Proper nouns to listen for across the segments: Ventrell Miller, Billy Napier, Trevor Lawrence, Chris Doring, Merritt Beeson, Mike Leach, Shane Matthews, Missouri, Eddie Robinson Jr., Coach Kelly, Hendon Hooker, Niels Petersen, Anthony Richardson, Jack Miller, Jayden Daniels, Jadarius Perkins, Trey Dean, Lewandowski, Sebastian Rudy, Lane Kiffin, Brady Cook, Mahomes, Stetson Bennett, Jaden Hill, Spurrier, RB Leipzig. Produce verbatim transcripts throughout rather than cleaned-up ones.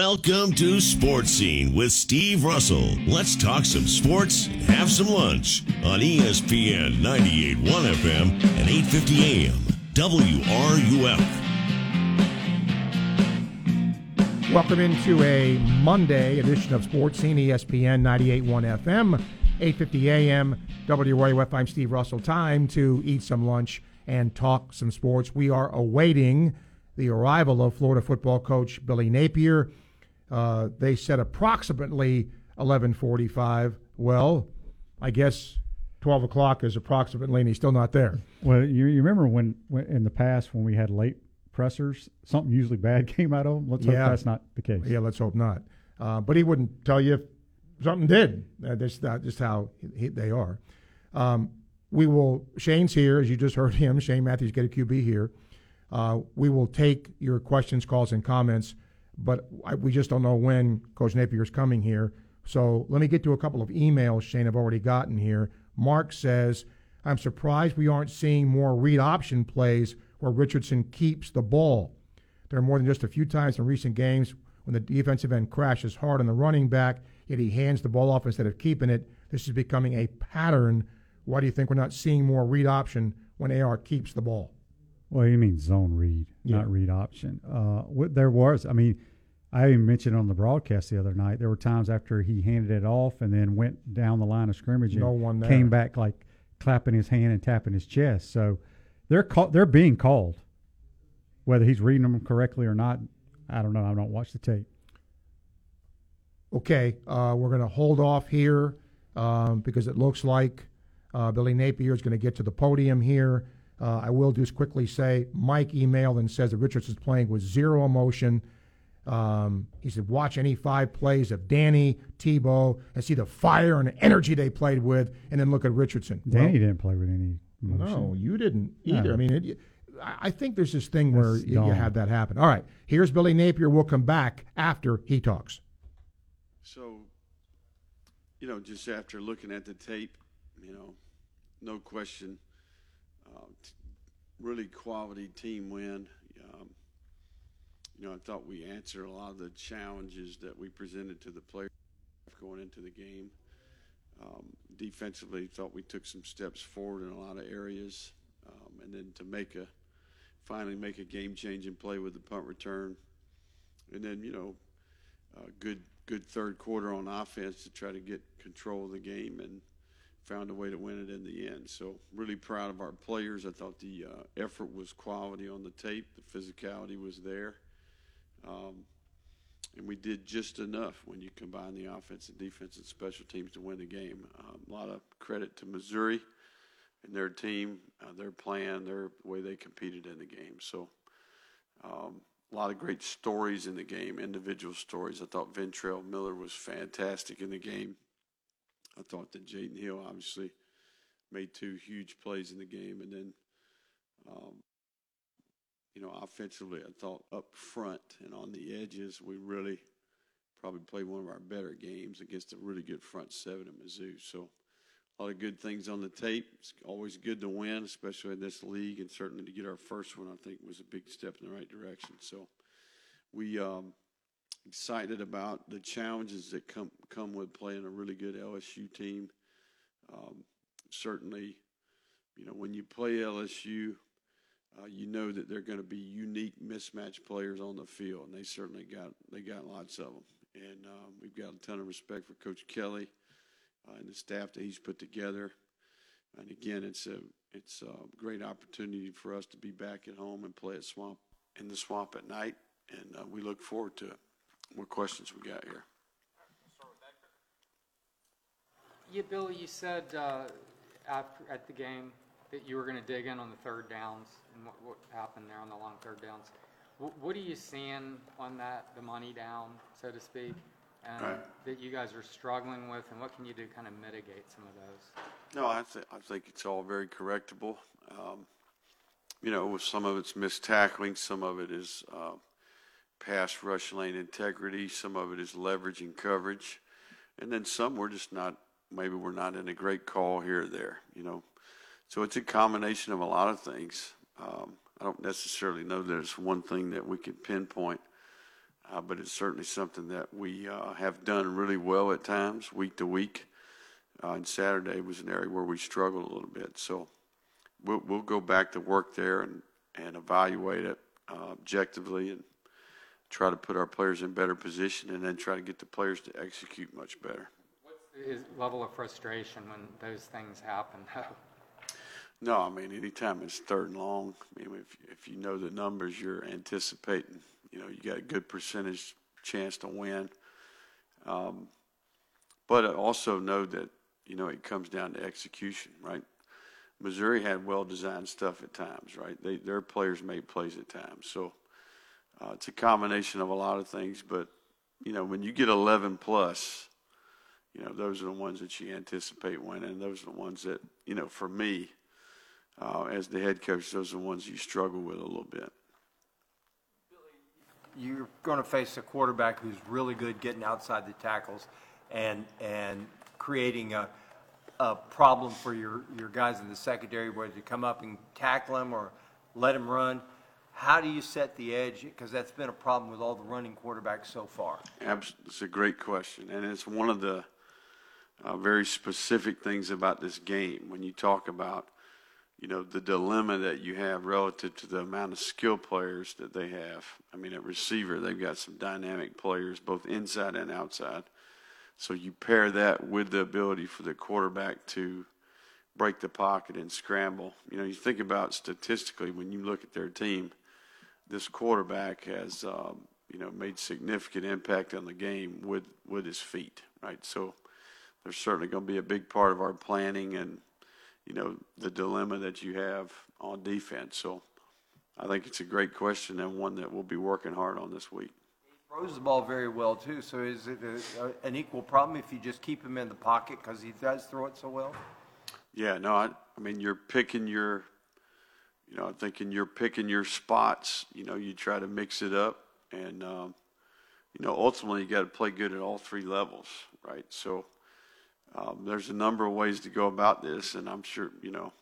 Welcome to Sports Scene with Steve Russell. Let's talk some sports and have some lunch on E S P N ninety-eight point one F M and eight fifty A M W R U F. Welcome into a Monday edition of Sports Scene, E S P N ninety-eight point one F M, eight fifty A M, W R U F. I'm Steve Russell. Time to eat some lunch and talk some sports. We are awaiting the arrival of Florida football coach Billy Napier. Uh, they said approximately eleven forty-five. Well, I guess twelve o'clock is approximately, and he's still not there. Well, you, you remember when, when in the past when we had late pressers, something usually bad came out of them? Let's yeah. hope that's not the case. Yeah, let's hope not. Uh, but he wouldn't tell you if something did. Uh, that's just how he, they are. Um, we will, Shane's here, as you just heard him. Shane Matthews, get a Q B here. Uh, we will take your questions, calls, and comments, but I, we just don't know when Coach Napier is coming here. So let me get to a couple of emails, Shane, I've already gotten here. Mark says, I'm surprised we aren't seeing more read option plays where Richardson keeps the ball. There are more than just a few times in recent games when the defensive end crashes hard on the running back, yet he hands the ball off instead of keeping it. This is becoming a pattern. Why do you think we're not seeing more read option when A R keeps the ball? Well, you mean zone read, yeah. not read option. Uh, what there was, I mean, I even mentioned on the broadcast the other night, there were times after he handed it off and then went down the line of scrimmage no and one came back like clapping his hand and tapping his chest. So they're call- they're being called. Whether he's reading them correctly or not, I don't know. I don't watch the tape. Okay, uh, we're going to hold off here um, because it looks like uh, Billy Napier is going to get to the podium here. Uh, I will just quickly say, Mike emailed and says that Richardson's playing with zero emotion. Um, he said, watch any five plays of Danny, Tebow, and see the fire and energy they played with, and then look at Richardson. Danny well, didn't play with any emotion. No, you didn't either. No. I mean, it, I think there's this thing That's where you, you have that happen. All right, here's Billy Napier. We'll come back after he talks. So, you know, just after looking at the tape, you know, no question, Uh, t- really quality team win. Um, you know, I thought we answered a lot of the challenges that we presented to the players going into the game. Um, defensively, thought we took some steps forward in a lot of areas, um, and then to make a finally make a game-changing play with the punt return, and then you know, uh, good good third quarter on offense to try to get control of the game and found a way to win it in the end. So really proud of our players. I thought the uh, effort was quality on the tape. The physicality was there. Um, and we did just enough when you combine the offense and defense and special teams to win the game. Um, a lot of credit to Missouri and their team, uh, their plan, their way they competed in the game. So um, a lot of great stories in the game, individual stories. I thought Ventrell Miller was fantastic in the game. I thought that Jaden Hill obviously made two huge plays in the game. And then, um, you know, offensively, I thought up front and on the edges, we really probably played one of our better games against a really good front seven at Mizzou. So a lot of good things on the tape. It's always good to win, especially in this league. And certainly to get our first one, I think, was a big step in the right direction. So we um, – excited about the challenges that come come with playing a really good L S U team. Um, certainly, you know, when you play L S U, uh, you know that they're going to be unique mismatch players on the field, and they certainly got they got lots of them. And um, we've got a ton of respect for Coach Kelly uh, and the staff that he's put together. And again, it's a it's a great opportunity for us to be back at home and play at Swamp in the Swamp at night, and uh, we look forward to it. What questions we got here? Yeah, Billy, you said uh, after, at the game that you were going to dig in on the third downs and what, what happened there on the long third downs. W- what are you seeing on that, the money down, so to speak, and right. that you guys are struggling with, and what can you do to kind of mitigate some of those? No, I, th- I think it's all very correctable. Um, you know, some of it's missed tackling, some of it is uh, – pass rush lane integrity, some of it is leverage and coverage, and then some we're just not, maybe we're not in a great call here or there, you know. So it's a combination of a lot of things. Um, I don't necessarily know there's one thing that we can pinpoint. uh, but it's certainly something that we uh, have done really well at times, week to week. Uh, and Saturday was an area where we struggled a little bit. So we'll, we'll go back to work there and, and evaluate it uh, objectively and try to put our players in better position and then try to get the players to execute much better. What's his level of frustration when those things happen, though? No, I mean, anytime it's third and long, I mean, if, if you know the numbers you're anticipating, you know, you got a good percentage chance to win. Um, but I also know that, you know, it comes down to execution, right? Missouri had well-designed stuff at times, right? They, their players made plays at times. So uh, it's a combination of a lot of things. But, you know, when you get eleven plus, you know, those are the ones that you anticipate winning. Those are the ones that, you know, for me, uh, as the head coach, those are the ones you struggle with a little bit. Billy, you're going to face a quarterback who's really good getting outside the tackles and and creating a a problem for your, your guys in the secondary, whether you come up and tackle them or let them run. How do you set the edge? Because that's been a problem with all the running quarterbacks so far. Absolutely. It's a great question. And it's one of the uh, very specific things about this game. When you talk about, you know, the dilemma that you have relative to the amount of skill players that they have. I mean, at receiver, they've got some dynamic players, both inside and outside. So you pair that with the ability for the quarterback to break the pocket and scramble. You know, you think about statistically when you look at their team, this quarterback has, um, you know, made significant impact on the game with, with his feet, right? So there's certainly going to be a big part of our planning and, you know, the dilemma that you have on defense. So I think it's a great question and one that we'll be working hard on this week. Throws the ball very well, too, so is it a, a, an equal problem if you just keep him in the pocket because he does throw it so well? Yeah, no, I, I mean, you're picking your, you know, I'm thinking you're picking your spots. You know, you try to mix it up, and, um, you know, ultimately you got to play good at all three levels, right? So um, there's a number of ways to go about this, and I'm sure, you know,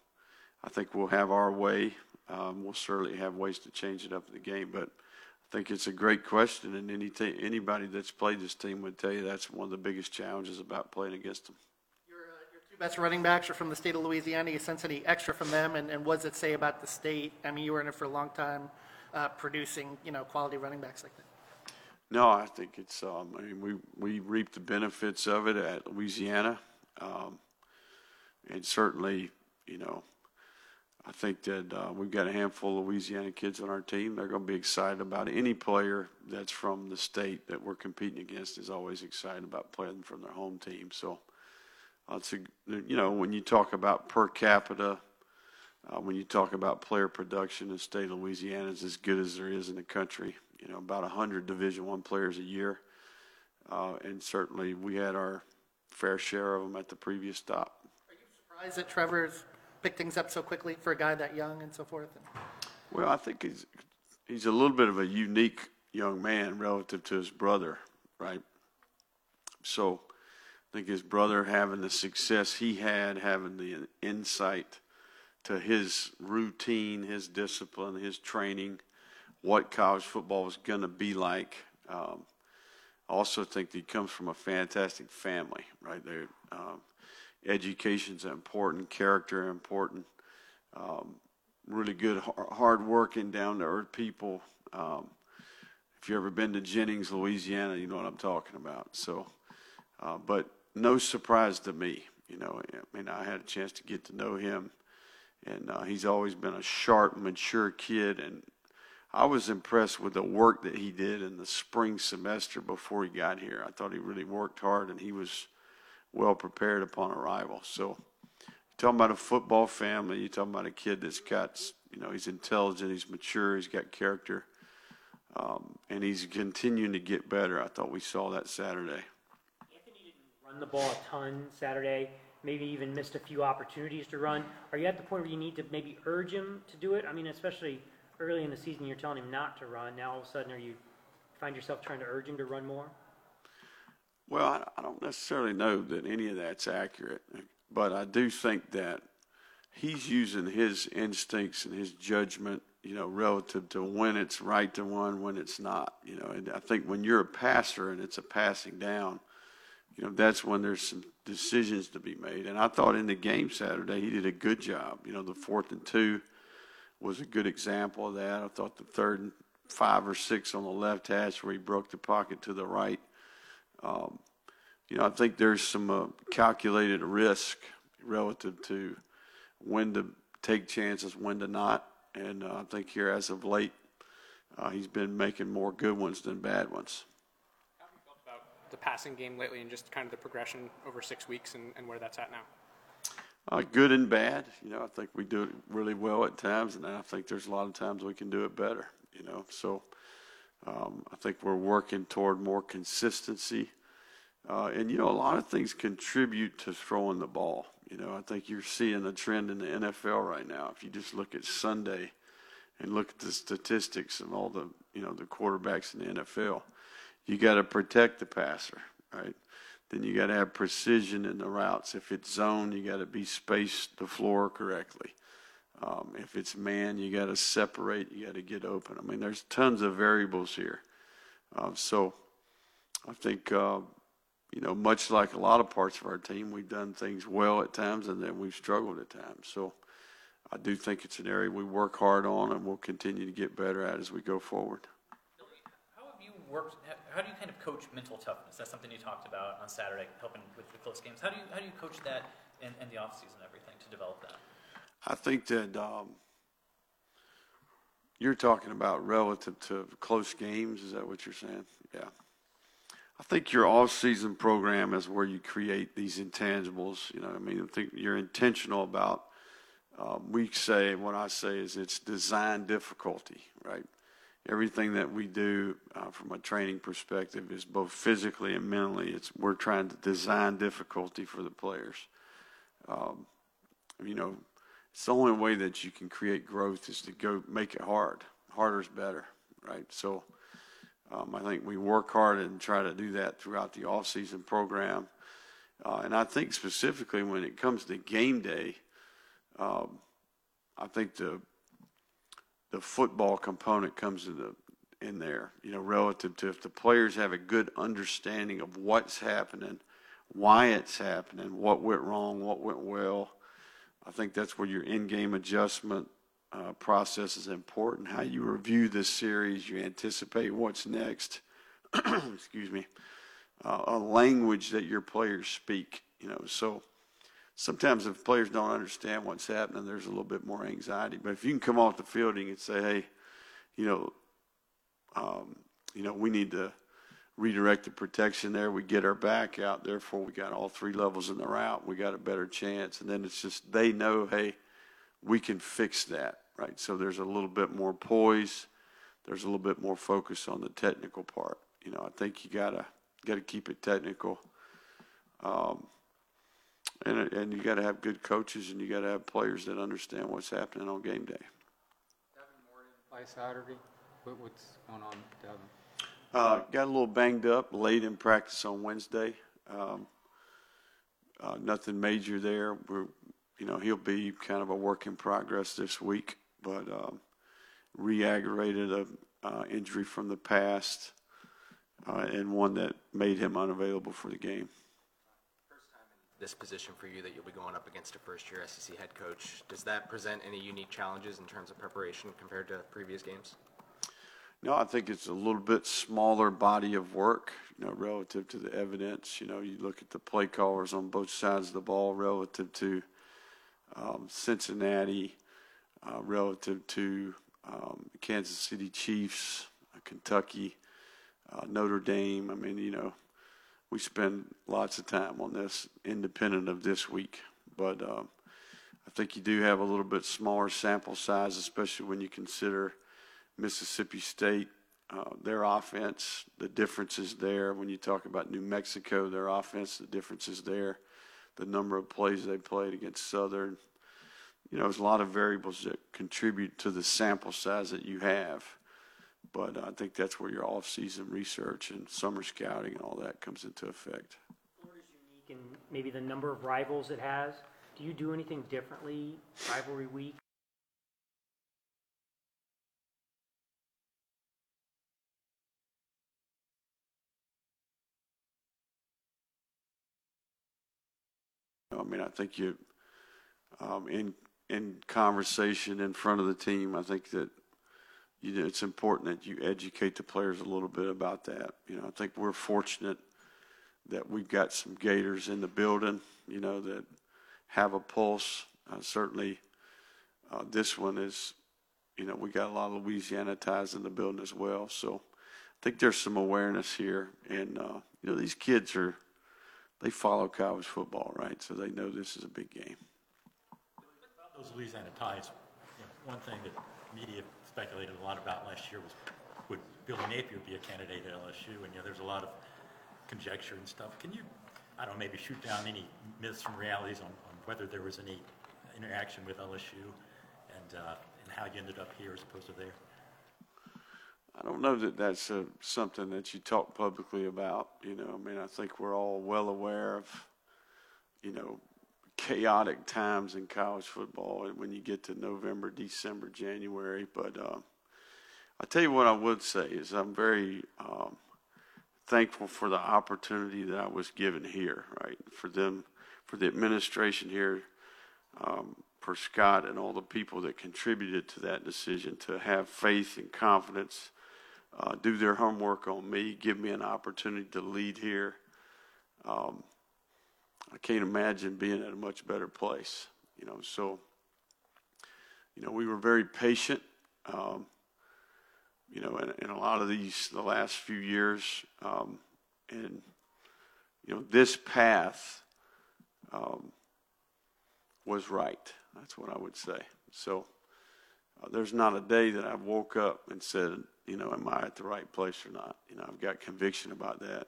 I think we'll have our way. Um, we'll certainly have ways to change it up in the game, but I think it's a great question, and any te- anybody that's played this team would tell you that's one of the biggest challenges about playing against them. Your, uh, your two best running backs are from the state of Louisiana. You sense any extra from them, and, and what does it say about the state? I mean, you were in it for a long time, uh, producing, you know, quality running backs like that. No, I think it's. Um, I mean, we we reap the benefits of it at Louisiana, um, and certainly, you know. I think that uh, we've got a handful of Louisiana kids on our team. They're going to be excited about it. Any player that's from the state that we're competing against is always excited about playing from their home team. So, uh, it's a, you know, when you talk about per capita, uh, when you talk about player production in the state of Louisiana, it's as good as there is in the country. You know, about one hundred Division I players a year. Uh, and certainly we had our fair share of them at the previous stop. Are you surprised that Trevor's pick things up so quickly for a guy that young and so forth? Well, I think he's he's a little bit of a unique young man relative to his brother, right? So I think his brother having the success he had, having the insight to his routine, his discipline, his training, what college football is going to be like. Um, I also think that he comes from a fantastic family, right? They um, education's important, character important, um, really good, hard-working, down-to-earth people. Um, if you've ever been to Jennings, Louisiana, you know what I'm talking about. So, uh, but no surprise to me. You know, I mean, I had a chance to get to know him, and uh, he's always been a sharp, mature kid, and I was impressed with the work that he did in the spring semester before he got here. I thought he really worked hard, and he was well prepared upon arrival. So you're talking about a football family, you're talking about a kid that's got, you know, he's intelligent, he's mature, he's got character, um, and he's continuing to get better. I thought we saw that Saturday. Anthony didn't run the ball a ton Saturday, maybe even missed a few opportunities to run. Are you at the point where you need to maybe urge him to do it? I mean, especially early in the season, you're telling him not to run. Now all of a sudden, are you find yourself trying to urge him to run more? Well, I don't necessarily know that any of that's accurate, but I do think that he's using his instincts and his judgment, you know, relative to when it's right to one, when it's not. You know, and I think when you're a passer and it's a passing down, you know, that's when there's some decisions to be made. And I thought in the game Saturday he did a good job. You know, the fourth and two was a good example of that. I thought the third and five or six on the left hash where he broke the pocket to the right. Um, you know, I think there's some uh, calculated risk relative to when to take chances, when to not. And uh, I think here as of late, uh, he's been making more good ones than bad ones. How have you felt about the passing game lately and just kind of the progression over six weeks and, and where that's at now? Uh, good and bad. You know, I think we do it really well at times, and I think there's a lot of times we can do it better, you know. So um, I think we're working toward more consistency. Uh, and, you know, a lot of things contribute to throwing the ball. You know, I think you're seeing the trend in the N F L right now. If you just look at Sunday and look at the statistics of all the, you know, the quarterbacks in the N F L, you got to protect the passer, right? Then you got to have precision in the routes. If it's zone, you got to be spaced the floor correctly. Um, if it's man, you got to separate. You got to get open. I mean, there's tons of variables here. Um, so I think, uh, you know, much like a lot of parts of our team, we've done things well at times and then we've struggled at times. So I do think it's an area we work hard on and we'll continue to get better at as we go forward. Worked, how do you kind of coach mental toughness? That's something you talked about on Saturday, helping with the close games. How do you how do you coach that in, in the offseason and everything to develop that? I think that um, you're talking about relative to close games. Is that what you're saying? Yeah. I think your offseason program is where you create these intangibles. You know what I mean? I think you're intentional about um, we say, what I say is it's design difficulty, right? Everything that we do uh, from a training perspective is both physically and mentally. It's we're trying to design difficulty for the players. Um, you know, it's the only way that you can create growth is to go make it hard. Harder is better, right? So um, I think we work hard and try to do that throughout the off-season program. Uh, and I think specifically when it comes to game day, um, I think the the football component comes in, the, in there, you know, relative to if the players have a good understanding of what's happening, why it's happening, what went wrong, what went well. I think that's where your in-game adjustment uh, process is important, how you review this series, you anticipate what's next, excuse me, uh, a language that your players speak, you know, so. Sometimes if players don't understand what's happening, there's a little bit more anxiety. But if you can come off the field and you can say, hey, you know, um, you know, we need to redirect the protection there. We get our back out. Therefore, we got all three levels in the route. We got a better chance. And then it's just they know, hey, we can fix that, right? So there's a little bit more poise. There's a little bit more focus on the technical part. You know, I think you gotta gotta keep it technical. Um, And, and you got to have good coaches, and you got to have players that understand what's happening on game day. Devin Moore by Saturday, what, what's going on, Devin? Uh, got a little banged up late in practice on Wednesday. Um, uh, nothing major there. We're, you know, he'll be kind of a work in progress this week, but um, re-aggravated a uh, injury from the past, uh, and one that made him unavailable for the game. This position for you that you'll be going up against a first-year S E C head coach, does that present any unique challenges in terms of preparation compared to previous games? No, I think it's a little bit smaller body of work, you know, relative to the evidence. You know, you look at the play callers on both sides of the ball relative to um, Cincinnati, uh, relative to um, the Kansas City Chiefs, uh, Kentucky, uh, Notre Dame. I mean, you know, we spend lots of time on this independent of this week. But um, I think you do have a little bit smaller sample size, especially when you consider Mississippi State, uh, their offense, the differences there. When you talk about New Mexico, their offense, the differences there, the number of plays they played against Southern. You know, there's a lot of variables that contribute to the sample size that you have. But I think that's where your off-season research and summer scouting and all that comes into effect. Florida's unique in maybe the number of rivals it has. Do you do anything differently rivalry week? I mean, I think you um, in in conversation in front of the team, I think that you know, it's important that you educate the players a little bit about that. You know, I think we're fortunate that we've got some Gators in the building, you know, that have a pulse. Uh, certainly uh, this one is, you know, we got a lot of Louisiana ties in the building as well. So I think there's some awareness here. And, uh, you know, these kids are, they follow college football, right? So they know this is a big game. About those Louisiana ties, you know, one thing that media speculated a lot about last year was, would Billy Napier be a candidate at L S U? And, you know, there's a lot of conjecture and stuff. Can you, I don't know, maybe shoot down any myths and realities on, on whether there was any interaction with L S U and uh, and how you ended up here as opposed to there? I don't know that that's a, something that you talk publicly about. You know, I mean, I think we're all well aware of, you know, chaotic times in college football when you get to November, December, January. But uh, I'll tell you what I would say is I'm very um, thankful for the opportunity that I was given here, right, for them, for the administration here, um, for Scott and all the people that contributed to that decision to have faith and confidence, uh, do their homework on me, give me an opportunity to lead here. Um, I can't imagine being at a much better place, you know. So, you know, we were very patient, um, you know, in, in a lot of these, the last few years. Um, and, you know, this path um, was right. That's what I would say. So uh, there's not a day that I woke up and said, you know, am I at the right place or not? You know, I've got conviction about that.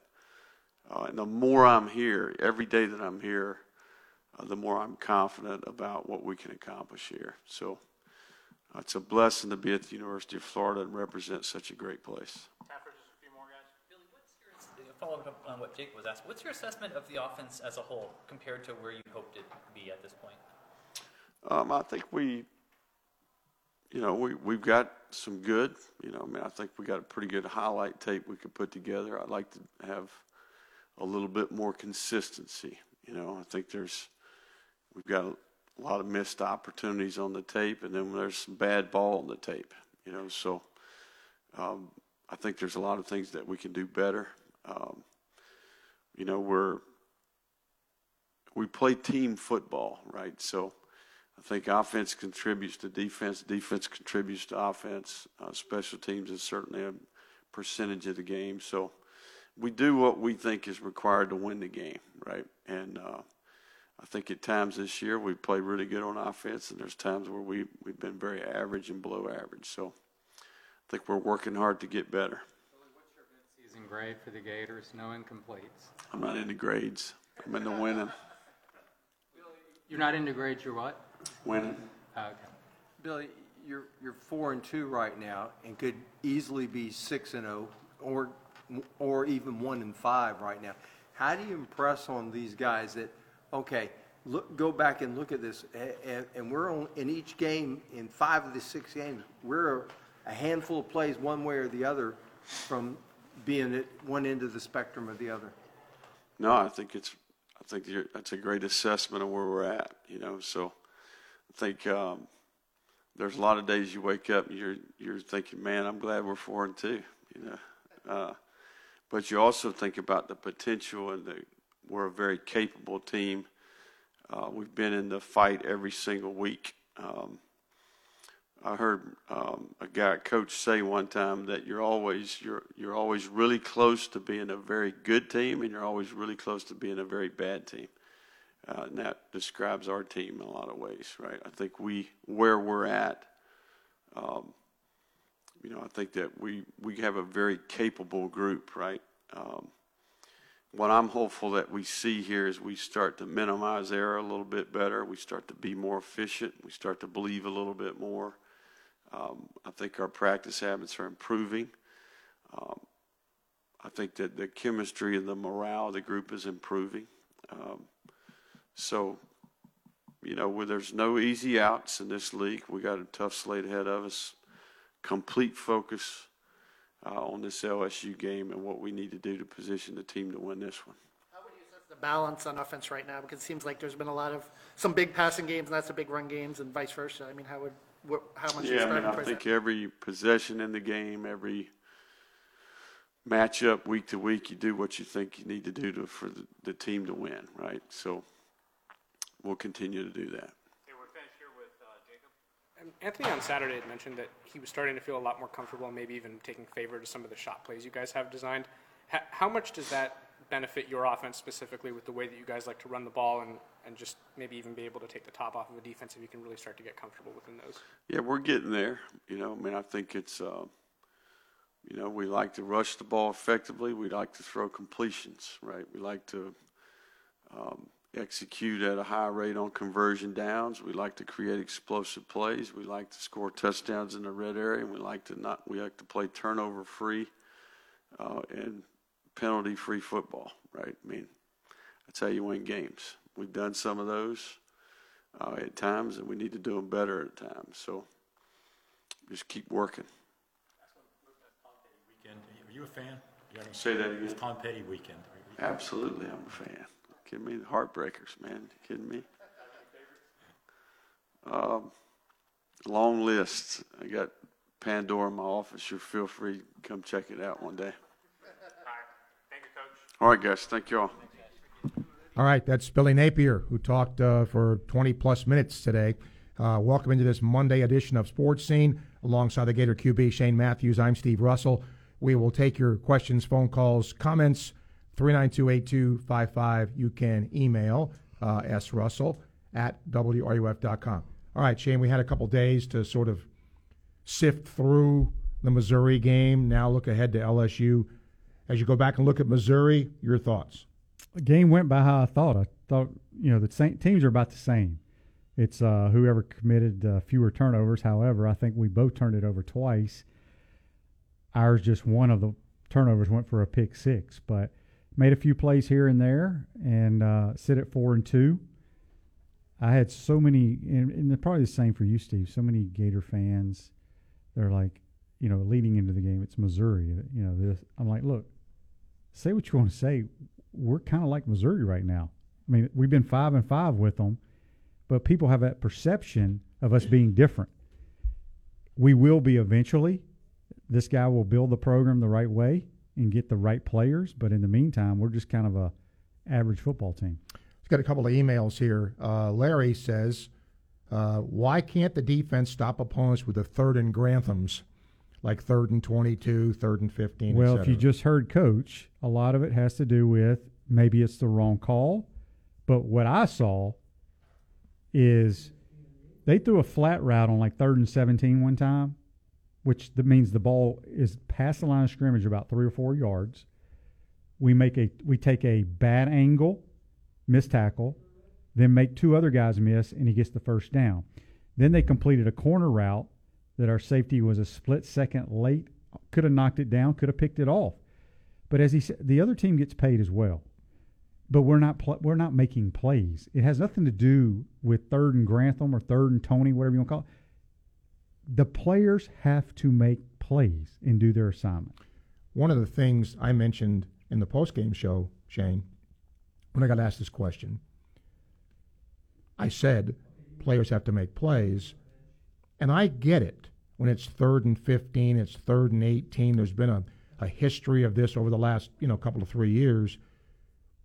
Uh, and the more I'm here, every day that I'm here, uh, the more I'm confident about what we can accomplish here. So uh, it's a blessing to be at the University of Florida and represent such a great place. Time for just a few more guys. Billy, what's your, following up on what Jake was asking, what's your assessment of the offense as a whole compared to where you hoped it to be at this point? Um, I think we, you know, we, we've got some good, you know, I mean, I think we got a pretty good highlight tape we could put together. I'd like to have a little bit more consistency. You know, I think there's, we've got a lot of missed opportunities on the tape, and then there's some bad ball on the tape, you know, so um, I think there's a lot of things that we can do better. Um, you know, we're, we play team football, right? So I think offense contributes to defense, defense contributes to offense, uh, special teams is certainly a percentage of the game. So we do what we think is required to win the game, right? And uh, I think at times this year we play really good on offense, and there's times where we, we've been very average and below average. So I think we're working hard to get better. What's your mid-season grade for the Gators? No incompletes. I'm not into grades. I'm into winning. You're not into grades, you're what? Winning. Oh, okay. Billy, you're you're four and two right now, and could easily be six and zero, or or even one and five right now. How do you impress on these guys that, okay, look, go back and look at this, and, and we're on in each game, in five of the six games, we're a handful of plays one way or the other from being at one end of the spectrum or the other. No, I think it's I think you're, that's a great assessment of where we're at. You know, so. I think um, there's a lot of days you wake up and you're you're thinking, man, I'm glad we're four and two, you know. Uh, but you also think about the potential, and the, we're a very capable team. Uh, we've been in the fight every single week. Um, I heard um, a guy, a coach, say one time that you're always you're you're always really close to being a very good team, and you're always really close to being a very bad team. Uh, and that describes our team in a lot of ways, right? I think we, where we're at, um, you know, I think that we, we have a very capable group, right? Um, what I'm hopeful that we see here is we start to minimize error a little bit better. We start to be more efficient. We start to believe a little bit more. Um, I think our practice habits are improving. Um, I think that the chemistry and the morale of the group is improving. Um, So, you know, where there's no easy outs in this league, we got a tough slate ahead of us. Complete focus uh, on this L S U game and what we need to do to position the team to win this one. How would you assess the balance on offense right now? Because it seems like there's been a lot of some big passing games and that's a big run games and vice versa. I mean, how would what, how much? Yeah, I mean, I think every possession in the game, every matchup week to week, you do what you think you need to do to for the, the team to win, right? So we'll continue to do that. Anthony on Saturday had mentioned that he was starting to feel a lot more comfortable and maybe even taking favor to some of the shot plays you guys have designed. H- how much does that benefit your offense specifically with the way that you guys like to run the ball and, and just maybe even be able to take the top off of the defense if you can really start to get comfortable within those? Yeah, we're getting there. You know, I mean, I think it's, uh, you know, we like to rush the ball effectively. We like to throw completions, right? We like to um, – execute at a high rate on conversion downs. We like to create explosive plays. We like to score touchdowns in the red area, and we like to not. We like to play turnover-free uh, and penalty-free football. Right? I mean, that's how you win games. We've done some of those uh, at times, and we need to do them better at times. So just keep working. Are you a fan? You Say that again. It's Tom Petty weekend. Absolutely, I'm a fan. Kidding me? The Heartbreakers, man. You kidding me? Um, long lists. I got Pandora in my office. You feel free to come check it out one day. All right. Thank you, Coach. All right, guys. Thank you all. All right. That's Billy Napier, who talked uh, for twenty-plus minutes today. Uh, welcome into this Monday edition of Sports Scene. Alongside the Gator Q B, Shane Matthews, I'm Steve Russell. We will take your questions, phone calls, comments, three nine two, eight two five five. You can email uh, s russell at w r u f dot com. All right, Shane, we had a couple days to sort of sift through the Missouri game. Now look ahead to L S U. As you go back and look at Missouri, your thoughts? The game went by how I thought. I thought, you know, the same, teams are about the same. It's uh, whoever committed uh, fewer turnovers. However, I think we both turned it over twice. Ours, just one of the turnovers went for a pick six, but made a few plays here and there, and uh, sit at four and two. I had so many, and, and they're probably the same for you, Steve. So many Gator fans, they're like, you know, leading into the game, it's Missouri. You know, this. I'm like, look, say what you want to say. We're kind of like Missouri right now. I mean, we've been five and five with them, but people have that perception of us being different. We will be eventually. This guy will build the program the right way and get the right players, but in the meantime, we're just kind of a average football team. Let's get a couple of emails here. Uh, Larry says, uh, why can't the defense stop opponents with the third and Granthams, like third and twenty-two, third and fifteen, Well, if you just heard Coach, a lot of it has to do with maybe it's the wrong call, but what I saw is they threw a flat route on like third and seventeen one time, which means the ball is past the line of scrimmage about three or four yards. We make a we take a bad angle, miss tackle, then make two other guys miss, and he gets the first down. Then they completed a corner route that our safety was a split second late, could have knocked it down, could have picked it off. But as he said, the other team gets paid as well. But we're not pl- we're not making plays. It has nothing to do with third and Grantham or third and Tony, whatever you want to call it. The players have to make plays and do their assignment. One of the things I mentioned in the postgame show, Shane, when I got asked this question, I said players have to make plays, and I get it. When it's third and fifteen, it's third and eighteen. There's been a, a history of this over the last, you know, couple of three years.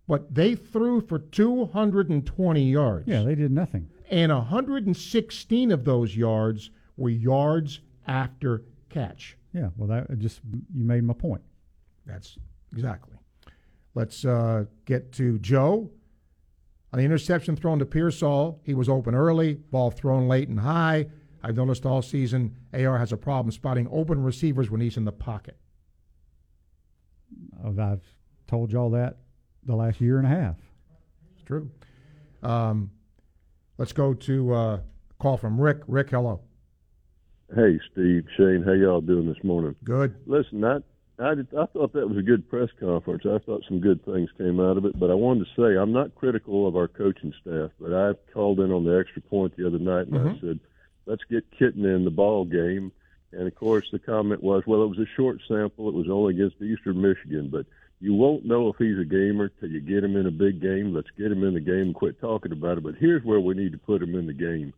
But they threw for two hundred twenty yards. Yeah, they did nothing. And one hundred sixteen of those yards were yards after catch. Yeah, well, that just you made my point. That's exactly. Let's uh, get to Joe. On the interception thrown to Pearsall, he was open early, ball thrown late and high. I've noticed all season A R has a problem spotting open receivers when he's in the pocket. I've told y'all that the last year and a half. It's true. Um, let's go to a uh, call from Rick. Rick, hello. Hey, Steve, Shane, how y'all doing this morning? Good. Listen, I I, did, I thought that was a good press conference. I thought some good things came out of it, but I wanted to say I'm not critical of our coaching staff, but I called in on the extra point the other night, and mm-hmm. I said, let's get Kitna in the ball game. And, of course, the comment was, well, it was a short sample. It was only against Eastern Michigan. But You won't know if he's a gamer till you get him in a big game. Let's get him in the game and quit talking about it. But here's where we need to put him in the game.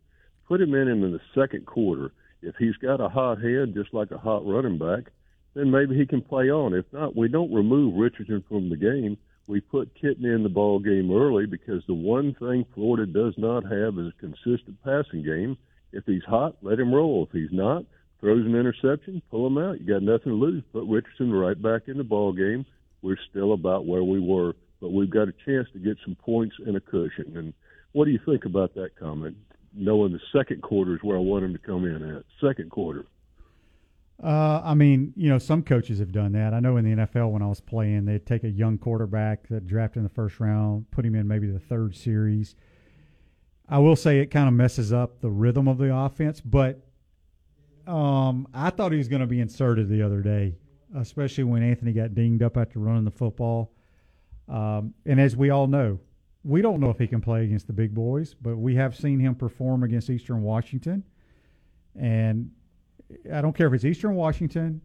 Put him in him in the second quarter. If he's got a hot head, just like a hot running back, then maybe he can play on. If not, we don't remove Richardson from the game. We put Kitna in the ball game early because the one thing Florida does not have is a consistent passing game. If he's hot, let him roll. If he's not, throws an interception, pull him out. You got nothing to lose. Put Richardson right back in the ball game. We're still about where we were, but we've got a chance to get some points and a cushion. And what do you think about that comment, knowing the second quarter is where I want him to come in at, second quarter? Uh, I mean, you know, some coaches have done that. I know in the N F L when I was playing, they'd take a young quarterback that drafted in the first round, put him in maybe the third series. I will say it kind of messes up the rhythm of the offense, but um, I thought he was going to be inserted the other day, especially when Anthony got dinged up after running the football. Um, and as we all know, we don't know if he can play against the big boys, but we have seen him perform against Eastern Washington. And I don't care if it's Eastern Washington,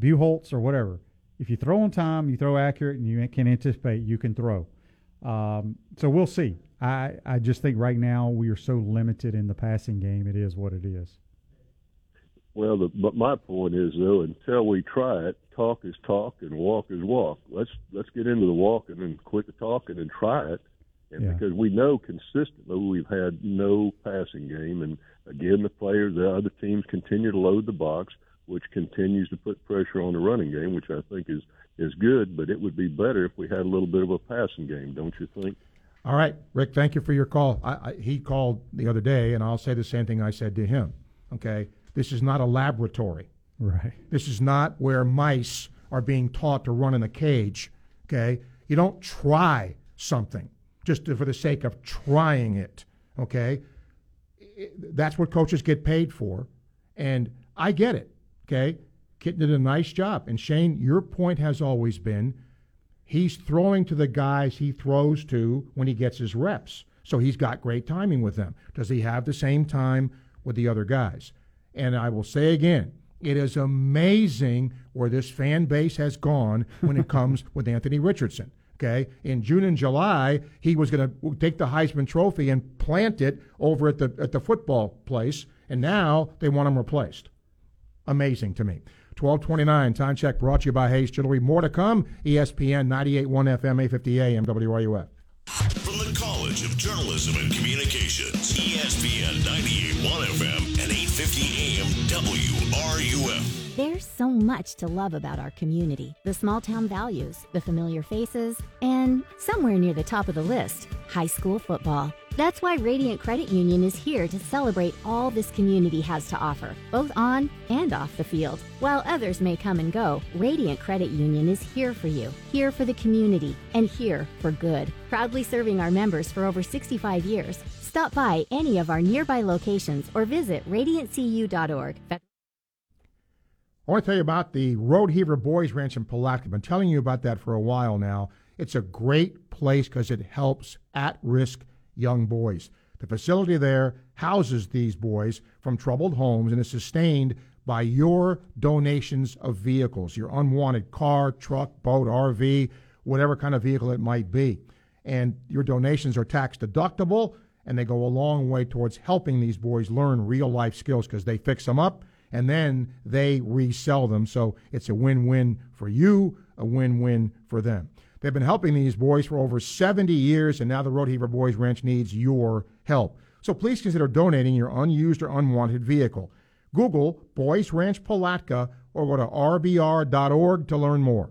Buholtz, or whatever. If you throw on time, you throw accurate, and you can anticipate, you can throw. Um, so we'll see. I, I just think right now we are so limited in the passing game. It is what it is. Well, the, but my point is, though, until we try it, talk is talk and walk is walk. Let's let's get into the walking and quit the talking and try it. And yeah. Because we know consistently we've had no passing game. And, again, the players, the other teams continue to load the box, which continues to put pressure on the running game, which I think is, is good. But it would be better if we had a little bit of a passing game, don't you think? All right, Rick, thank you for your call. I, I, he called the other day, and I'll say the same thing I said to him, okay? This is not a laboratory. Right. This is not where mice are being taught to run in a cage, okay? You don't try something just to, for the sake of trying it, okay? It, that's what coaches get paid for, and I get it, okay? Kitna did a nice job. And, Shane, your point has always been he's throwing to the guys he throws to when he gets his reps, so he's got great timing with them. Does he have the same time with the other guys? And I will say again, it is amazing where this fan base has gone when it comes with Anthony Richardson, okay? In June and July, he was going to take the Heisman Trophy and plant it over at the at the football place, and now they want him replaced. Amazing to me. twelve twenty-nine, time check brought to you by Hayes Jewelry. More to come, E S P N ninety-eight point one F M, eight fifty A M, W R U F. From the College of Journalism and Communications, E S P N ninety-eight point one F M and eight fifty A M W R U F. There's so much to love about our community. The small town values, the familiar faces, and somewhere near the top of the list, high school football. That's why Radiant Credit Union is here to celebrate all this community has to offer, both on and off the field. While others may come and go, Radiant Credit Union is here for you, here for the community, and here for good. Proudly serving our members for over sixty-five years. Stop by any of our nearby locations or visit radiant c u dot org. I want to tell you about the Road Heaver Boys Ranch in Palatka. I've been telling you about that for a while now. It's a great place because it helps at-risk young boys. The facility there houses these boys from troubled homes and is sustained by your donations of vehicles, your unwanted car, truck, boat, R V, whatever kind of vehicle it might be. And your donations are tax deductible, and they go a long way towards helping these boys learn real-life skills because they fix them up, and then they resell them. So it's a win-win for you, a win-win for them. They've been helping these boys for over seventy years, and now the Road Heaver Boys Ranch needs your help. So please consider donating your unused or unwanted vehicle. Google Boys Ranch Palatka or go to r b r dot org to learn more.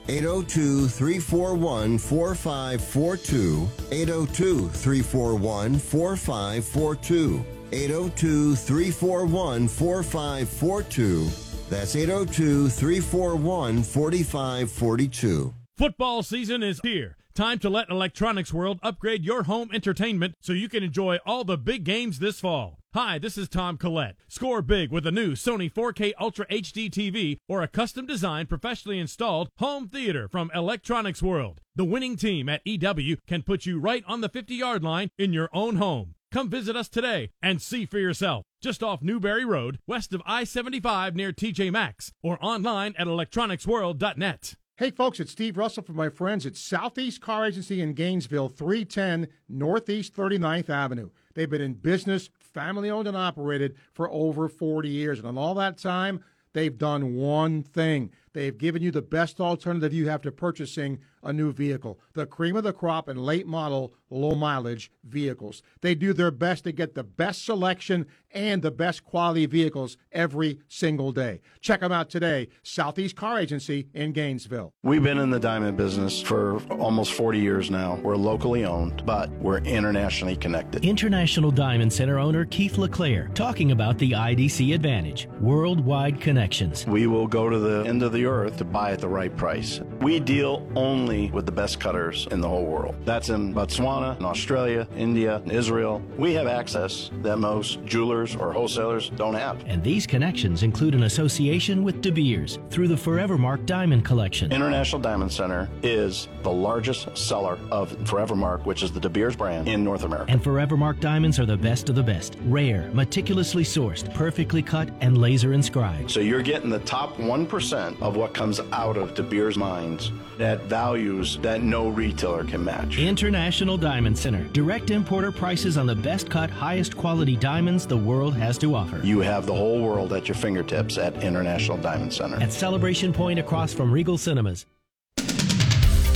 eight oh two, three four one, four five four two, eight oh two, three four one, four five four two, eight oh two, three four one, four five four two. That's eight oh two, three four one, four five four two. Football season is here. Time to let Electronics World upgrade your home entertainment so you can enjoy all the big games this fall. Hi, this is Tom Collette. Score big with a new Sony four K Ultra H D T V or a custom-designed, professionally installed home theater from Electronics World. The winning team at E W can put you right on the fifty-yard line in your own home. Come visit us today and see for yourself. Just off Newberry Road, west of I seventy-five near T J Maxx, or online at electronics world dot net. Hey, folks, it's Steve Russell from my friends at Southeast Car Agency in Gainesville, three ten Northeast thirty-ninth Avenue. They've been in business, family-owned and operated, for over forty years. And in all that time, they've done one thing. They've given you the best alternative you have to purchasing a new vehicle. The cream of the crop in late model, low mileage vehicles. They do their best to get the best selection and the best quality vehicles every single day. Check them out today. Southeast Car Agency in Gainesville. We've been in the diamond business for almost forty years now. We're locally owned, but we're internationally connected. International Diamond Center owner Keith LeClaire talking about the I D C Advantage. Worldwide connections. We will go to the end of the earth to buy at the right price. We deal only with the best cutters in the whole world. That's in Botswana, in Australia, India, and Israel. We have access that most jewelers or wholesalers don't have. And these connections include an association with De Beers through the Forever Mark Diamond Collection. International Diamond Center is the largest seller of Forever Mark, which is the De Beers brand, in North America. And Forever Mark diamonds are the best of the best. Rare, meticulously sourced, perfectly cut, and laser inscribed. So you're getting the top one percent of of what comes out of De Beers mines at values that no retailer can match. International Diamond Center. Direct importer prices on the best cut, highest quality diamonds the world has to offer. You have the whole world at your fingertips at International Diamond Center. At Celebration Point across from Regal Cinemas.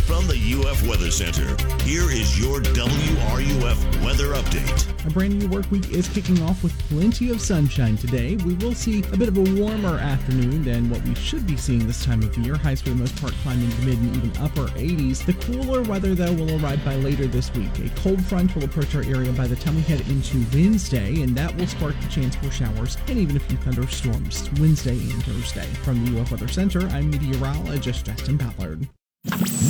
From the U F Weather Center, here is your W R U F weather update. A brand new work week is kicking off with plenty of sunshine today. We will see a bit of a warmer afternoon than what we should be seeing this time of year. Highs for the most part climb into mid and even upper eighties. The cooler weather, though, will arrive by later this week. A cold front will approach our area by the time we head into Wednesday, and that will spark the chance for showers and even a few thunderstorms Wednesday and Thursday. From the U F Weather Center, I'm meteorologist Justin Ballard.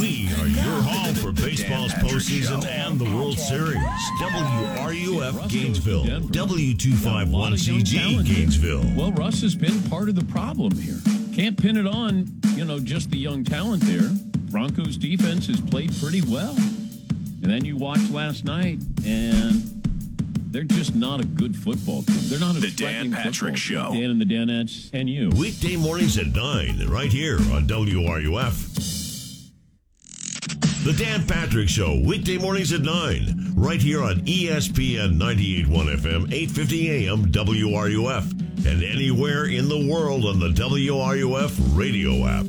We are your home for baseball's postseason and the World Series. W R U F Gainesville, W two five one C G Gainesville. Well, Russ has been part of the problem here. Can't pin it on, you know, just the young talent there. Broncos defense has played pretty well. And then you watched last night, and they're just not a good football team. They're not a The Dan Patrick Show. Dan and the Danettes and you. Weekday mornings at nine, right here on W R U F. The Dan Patrick Show, weekday mornings at nine, right here on E S P N ninety-eight point one F M, eight fifty A M, W R U F, and anywhere in the world on the W R U F radio app.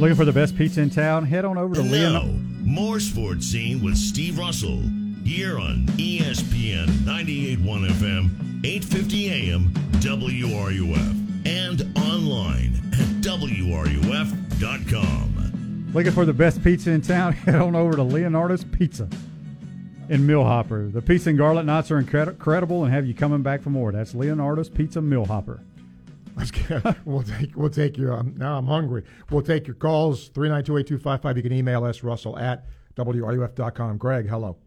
Looking for the best pizza in town? Head on over to Leonardo. More Sports Scene with Steve Russell, here on E S P N ninety-eight point one F M, eight fifty A M, W R U F, and online at W R U F dot com. Looking for the best pizza in town? Head on over to Leonardo's Pizza in Millhopper. The pizza and garlic knots are incred- incredible and have you coming back for more. That's Leonardo's Pizza, Millhopper. Let's get, we'll take we'll take your um, – now I'm hungry. We'll take your calls, three nine two, eight two five five. You can email us, Russell, at W R U F dot com. Greg, hello.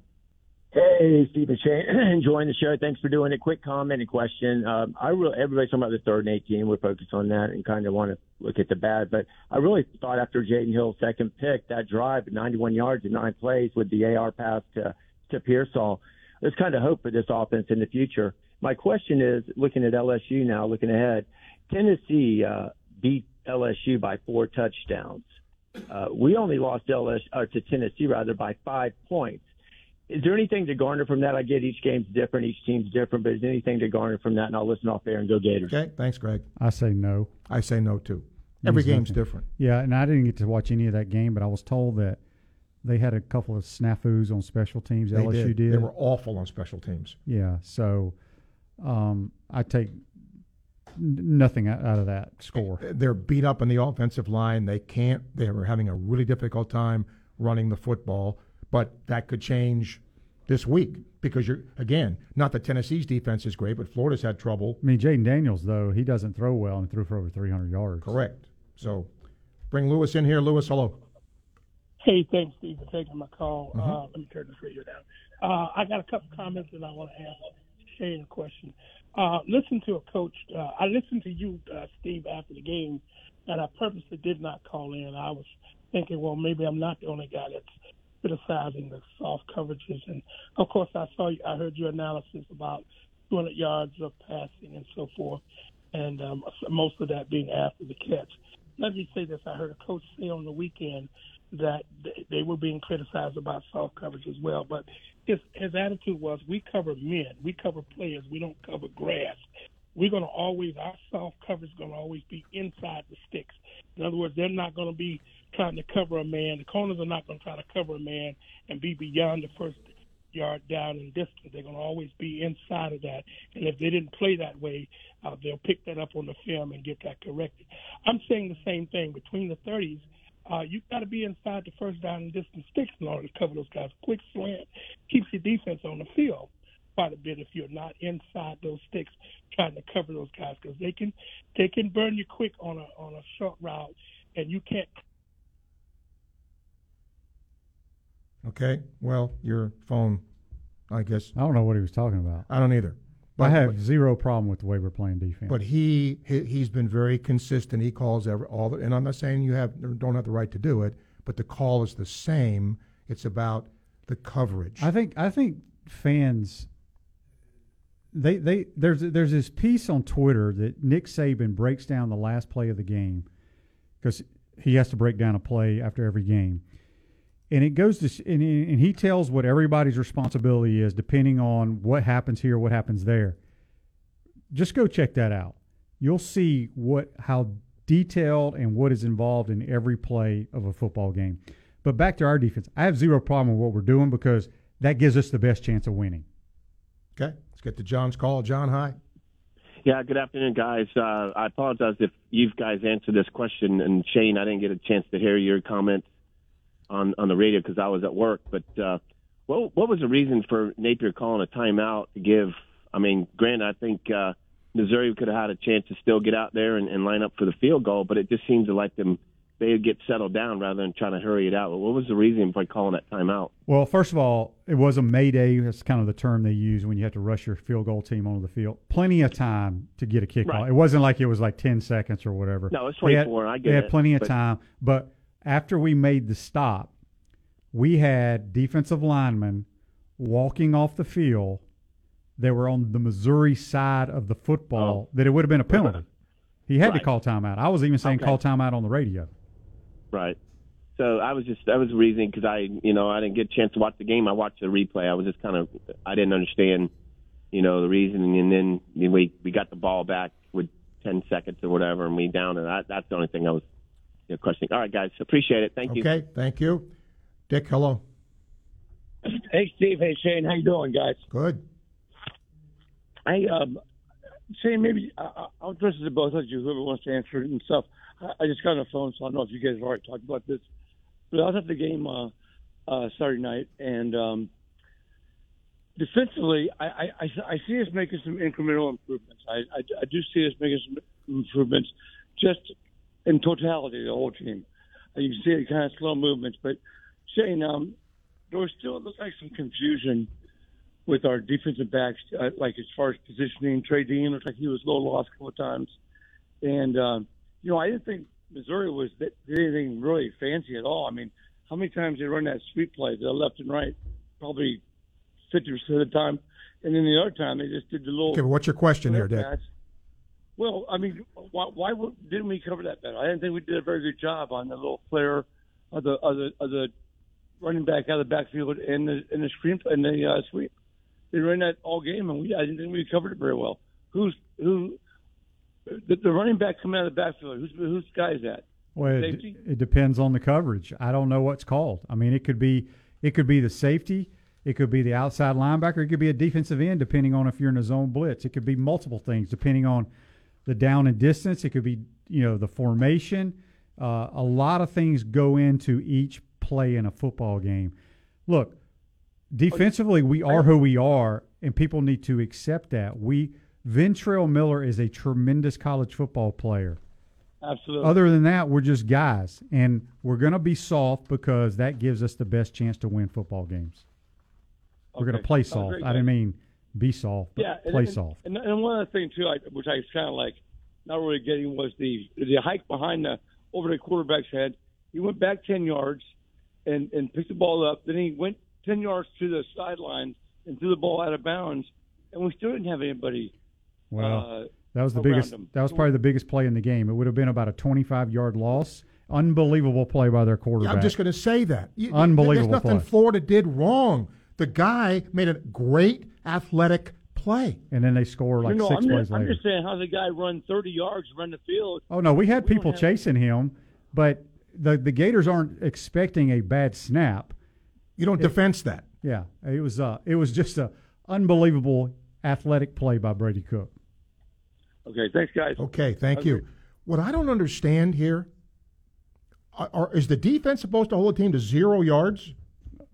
Hey, Steve and Shane. Enjoying the show. Thanks for doing it. Quick comment and question. Um, I really, everybody's talking about the third and eighteen. We're focused on that and kind of want to look at the bad. But I really thought after Jaden Hill's second pick, that drive at ninety-one yards in nine plays with the A R pass to, to Pearsall, there's kind of hope for this offense in the future. My question is, looking at L S U now, looking ahead, Tennessee uh, beat L S U by four touchdowns. Uh, we only lost L S, or to Tennessee, rather, by five points. Is there anything to garner from that? I get each game's different, each team's different, but is there anything to garner from that? And I'll listen off air and go Gators. Okay, thanks, Greg. I say no. I say no, too. Every game's nothing. different. Yeah, and I didn't get to watch any of that game, but I was told that they had a couple of snafus on special teams. They L S U did. did. They were awful on special teams. Yeah, so um, I take nothing out of that score. They're beat up on the offensive line. They can't. They were having a really difficult time running the football, but that could change this week because, you're again, not that Tennessee's defense is great, but Florida's had trouble. I mean, Jayden Daniels, though, he doesn't throw well and threw for over three hundred yards. Correct. So bring Lewis in here. Lewis, hello. Hey, thanks, Steve, for taking my call. Mm-hmm. Uh, let me turn this radio down. Uh, I got a couple comments that I want to ask Shane a question. Uh, listen to a coach. Uh, I listened to you, uh, Steve, after the game, and I purposely did not call in. I was thinking, well, maybe I'm not the only guy that's criticizing the soft coverages. And, of course, I saw you, I heard your analysis about two hundred yards of passing and so forth, and um, most of that being after the catch. Let me say this. I heard a coach say on the weekend that they were being criticized about soft coverage as well. But his, his attitude was, we cover men. We cover players. We don't cover grass. We're going to always, our soft coverage is going to always be inside the sticks. In other words, they're not going to be trying to cover a man. The corners are not going to try to cover a man and be beyond the first yard down in distance. They're going to always be inside of that. And if they didn't play that way, uh, they'll pick that up on the film and get that corrected. I'm saying the same thing. Between the thirties, Uh, you've got to be inside the first down and distance sticks in order to cover those guys. A quick slant keeps your defense on the field quite a bit if you're not inside those sticks trying to cover those guys, because they can they can burn you quick on a on a short route, and you can't. Okay, well, your phone, I guess. I don't know what he was talking about. I don't either. But, I have but, zero problem with the way we're playing defense. But he, he he's been very consistent. He calls every, all the, and I'm not saying you have don't have the right to do it, but the call is the same. It's about the coverage. I think I think fans they they there's there's this piece on Twitter that Nick Saban breaks down the last play of the game because he has to break down a play after every game, and it goes to and, and he tells what everybody's responsibility is depending on what happens here, what happens there. Just go check that out. You'll see what how detailed and what is involved in every play of a football game. But back to our defense, I have zero problem with what we're doing because that gives us the best chance of winning. Okay, let's get to John's call. John, hi. Yeah, good afternoon, guys. Uh, I apologize if you guys answered this question, and Shane, I didn't get a chance to hear your comment on, on the radio because I was at work. But uh, what, what was the reason for Napier calling a timeout to give – I mean, granted, I think uh, Missouri could have had a chance to still get out there and, and line up for the field goal, but it just seemed to like them – they would get settled down rather than trying to hurry it out. What was the reason for calling that timeout? Well, first of all, it was a mayday. That's kind of the term they use when you have to rush your field goal team onto the field. Plenty of time to get a kickoff. Right. It wasn't like it was like ten seconds or whatever. No, it's twenty-four. Had, I get it. They had it, plenty of but, time. But after we made the stop, we had defensive linemen walking off the field. They were on the Missouri side of the football oh. that it would have been a penalty. He had right. to call timeout. I was even saying okay. call timeout on the radio. Right. So I was just, that was the reason because I, you know, I didn't get a chance to watch the game. I watched the replay. I was just kind of, I didn't understand, you know, the reason. And then you know, we, we got the ball back with ten seconds or whatever, and we down. And I, that's the only thing I was you know, questioning. All right, guys. Appreciate it. Thank you. Okay. Thank you. Dick, hello. Hey, Steve. Hey, Shane. How you doing, guys? Good. I, um, Shane, maybe uh, I'll address it to both of you, whoever wants to answer it and stuff. I just got on the phone, so I don't know if you guys have already talked about this. But I was at the game uh, uh, Saturday night, and um, defensively, I, I, I see us making some incremental improvements. I, I, I do see us making some improvements just in totality, the whole team. You can see it kind of slow movements. But, Shane, um, there was still looks like some confusion with our defensive backs, uh, like as far as positioning. Trey Dean looked like he was a little lost a couple of times. And, um, you know, I didn't think Missouri was that, anything really fancy at all. I mean, how many times they run that sweep play to the left and right? Probably fifty percent of the time. And then the other time, they just did the little. Okay, but what's your question there, Dick? Pass. Well, I mean, why, why didn't we cover that better? I didn't think we did a very good job on the little flare of the of the, of the running back out of the backfield and the and the screen and the uh, sweep. They ran that all game, and we I didn't think we covered it very well. Who's who? the, the running back coming out of the backfield, who's, who's guy is that? Well, it, d- it depends on the coverage. I don't know what's called. I mean, it could be it could be the safety, it could be the outside linebacker, it could be a defensive end, depending on if you're in a zone blitz. It could be multiple things, depending on the down and distance. It could be, you know, the formation. Uh, a lot of things go into each play in a football game. Look, defensively, we are who we are, and people need to accept that. We Ventrell Miller is a tremendous college football player. Absolutely. Other than that, we're just guys, and we're going to be soft because that gives us the best chance to win football games. Okay. We're going to play soft. I didn't mean be soft, but yeah, and, play and, soft. And, and one other thing, too, I, which I was kind of like not really getting was the the hike behind the over the quarterback's head. He went back ten yards and, and picked the ball up. Then he went ten yards to the sidelines and threw the ball out of bounds, and we still didn't have anybody. Wow. Uh, That was the biggest. Them. That was probably the biggest play in the game. It would have been about a twenty-five yard loss. Unbelievable play by their quarterback. Yeah, I'm just going to say that. You, Unbelievable. There's nothing play. Florida did wrong. The guy made a great athletic play, and then they score like you know, six I'm plays just, later. I'm just saying how the guy run thirty yards, run the field. Oh no, we had we people chasing have... him, but the the Gators aren't expecting a bad snap. You don't it, defense that. Yeah, it was uh, it was just a unbelievable athletic play by Brady Cook. Okay, thanks, guys. Okay, thank you. What I don't understand here, are, are, is the defense supposed to hold a team to zero yards?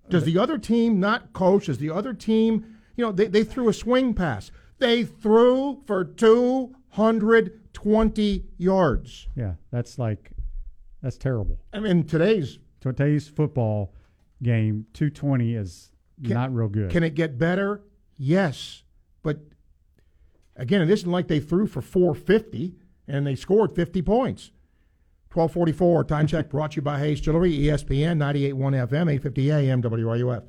Does the other team not coach? Does the other team, you know, they, they threw a swing pass. They threw for two hundred twenty yards. Yeah, that's like, that's terrible. I mean, today's. Today's football game, two twenty is can, not real good. Can it get better? Yes, but again, it isn't like they threw for four fifty and they scored fifty points. twelve forty-four, time check brought to you by Hayes Jewelry, E S P N, ninety-eight point one F M, eight fifty A M, W R U F.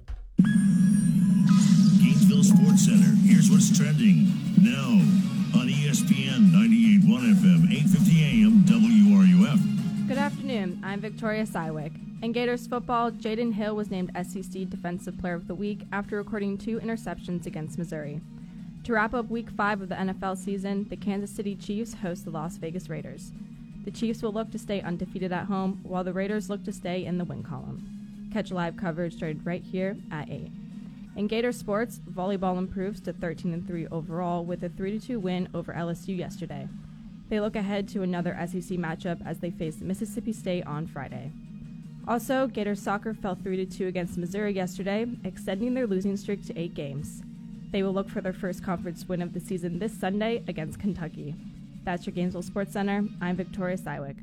Gainesville Sports Center, here's what's trending now on E S P N, ninety-eight point one F M, eight fifty A M, W R U F. Good afternoon, I'm Victoria Sywick. In Gators football, Jaden Hill was named S E C Defensive Player of the Week after recording two interceptions against Missouri. To wrap up Week five of the N F L season, the Kansas City Chiefs host the Las Vegas Raiders. The Chiefs will look to stay undefeated at home, while the Raiders look to stay in the win column. Catch live coverage started right here at eight. In Gator sports, volleyball improves to thirteen and three overall with a three to two win over L S U yesterday. They look ahead to another S E C matchup as they face Mississippi State on Friday. Also, Gator soccer fell three to two against Missouri yesterday, extending their losing streak to eight games. They will look for their first conference win of the season this Sunday against Kentucky. That's your Gainesville Sports Center. I'm Victoria Sywick.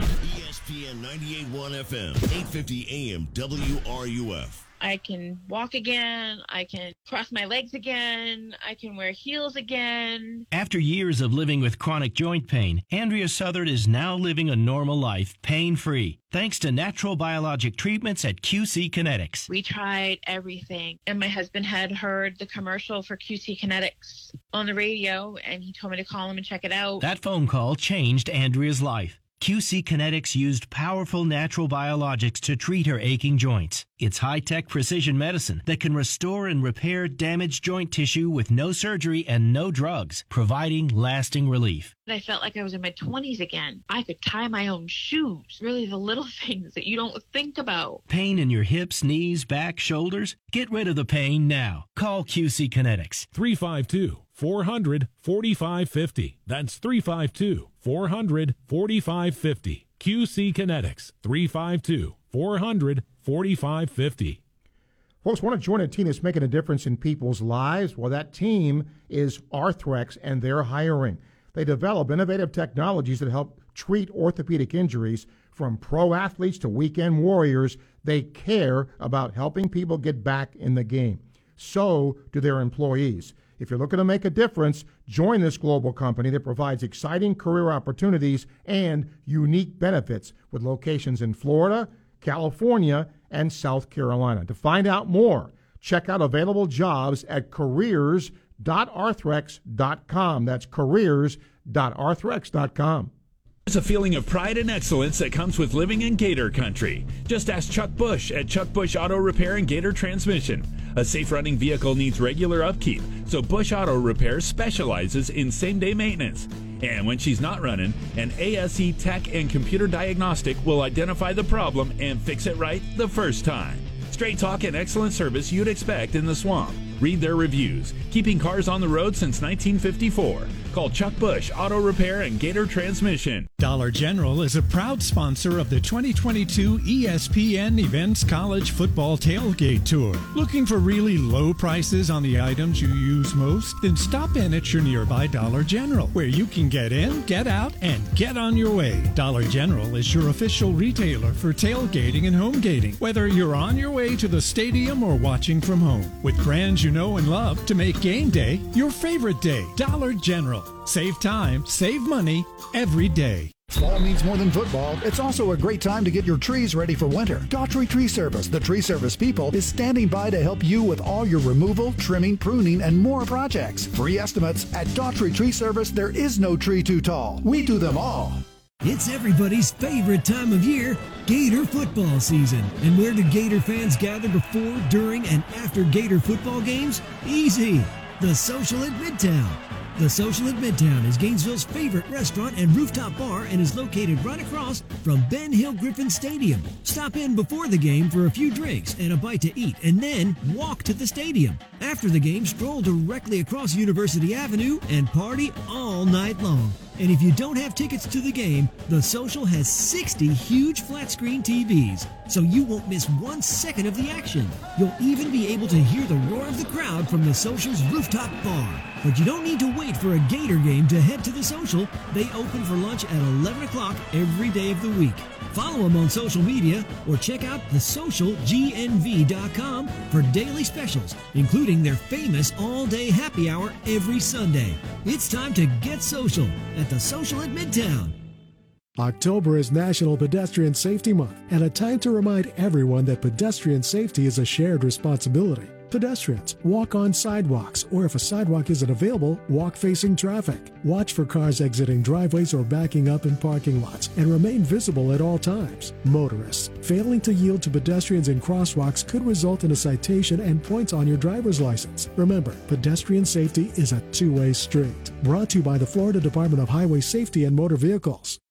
E S P N ninety-eight point one F M, eight fifty A M, W R U F. I can walk again. I can cross my legs again. I can wear heels again. After years of living with chronic joint pain, Andrea Southard is now living a normal life, pain-free, thanks to natural biologic treatments at Q C Kinetics. We tried everything, and my husband had heard the commercial for Q C Kinetics on the radio, and he told me to call him and check it out. That phone call changed Andrea's life. Q C Kinetics used powerful natural biologics to treat her aching joints. It's high-tech precision medicine that can restore and repair damaged joint tissue with no surgery and no drugs, providing lasting relief. I felt like I was in my twenties again. I could tie my own shoes. Really the little things that you don't think about. Pain in your hips, knees, back, shoulders? Get rid of the pain now. Call Q C Kinetics. three five two, four hundred, forty-five fifty. That's three five two, four hundred, forty-five fifty. Q C Kinetics, three five two, four hundred, forty-five fifty. Folks, want to join a team that's making a difference in people's lives? Well, that team is Arthrex, and they're hiring. They develop innovative technologies that help treat orthopedic injuries. From pro athletes to weekend warriors, they care about helping people get back in the game. So do their employees. If you're looking to make a difference, join this global company that provides exciting career opportunities and unique benefits with locations in Florida, California, and South Carolina. To find out more, check out available jobs at careers dot arthrex dot com. That's careers dot arthrex dot com. There's a feeling of pride and excellence that comes with living in Gator Country. Just ask Chuck Bush at Chuck Bush Auto Repair and Gator Transmission. A safe running vehicle needs regular upkeep, so Busch Auto Repair specializes in same-day maintenance. And when she's not running, an A S E tech and computer diagnostic will identify the problem and fix it right the first time. Straight talk and excellent service you'd expect in the swamp. Read their reviews. Keeping cars on the road since nineteen fifty-four. Call Chuck Busch Auto Repair and Gator Transmission. Dollar General is a proud sponsor of the twenty twenty-two E S P N Events College Football Tailgate Tour. Looking for really low prices on the items you use most? Then stop in at your nearby Dollar General, where you can get in, get out, and get on your way. Dollar General is your official retailer for tailgating and homegating, whether you're on your way to the stadium or watching from home. With brands you know and love to make game day your favorite day. Dollar General. Save time, save money every day. Fall means more than football. It's also a great time to get your trees ready for winter. Daughtry Tree Service, the tree service people, is standing by to help you with all your removal, trimming, pruning, and more projects. Free estimates at Daughtry Tree Service. There is no tree too tall. We do them all. It's everybody's favorite time of year, Gator football season. And where do Gator fans gather before, during, and after Gator football games? Easy. The Social at Midtown. The Social at Midtown is Gainesville's favorite restaurant and rooftop bar and is located right across from Ben Hill Griffin Stadium. Stop in before the game for a few drinks and a bite to eat, and then walk to the stadium. After the game, stroll directly across University Avenue and party all night long. And if you don't have tickets to the game, The Social has sixty huge flat-screen T Vs, so you won't miss one second of the action. You'll even be able to hear the roar of the crowd from The Social's rooftop bar. But you don't need to wait for a Gator game to head to The Social. They open for lunch at eleven o'clock every day of the week. Follow them on social media or check out the social g n v dot com for daily specials, including their famous all-day happy hour every Sunday. It's time to get social at The Social at Midtown. October is National Pedestrian Safety Month, and a time to remind everyone that pedestrian safety is a shared responsibility. Pedestrians, walk on sidewalks, or if a sidewalk isn't available, walk facing traffic. Watch for cars exiting driveways or backing up in parking lots, and remain visible at all times. Motorists, failing to yield to pedestrians in crosswalks could result in a citation and points on your driver's license. Remember, pedestrian safety is a two-way street. Brought to you by the Florida Department of Highway Safety and Motor Vehicles.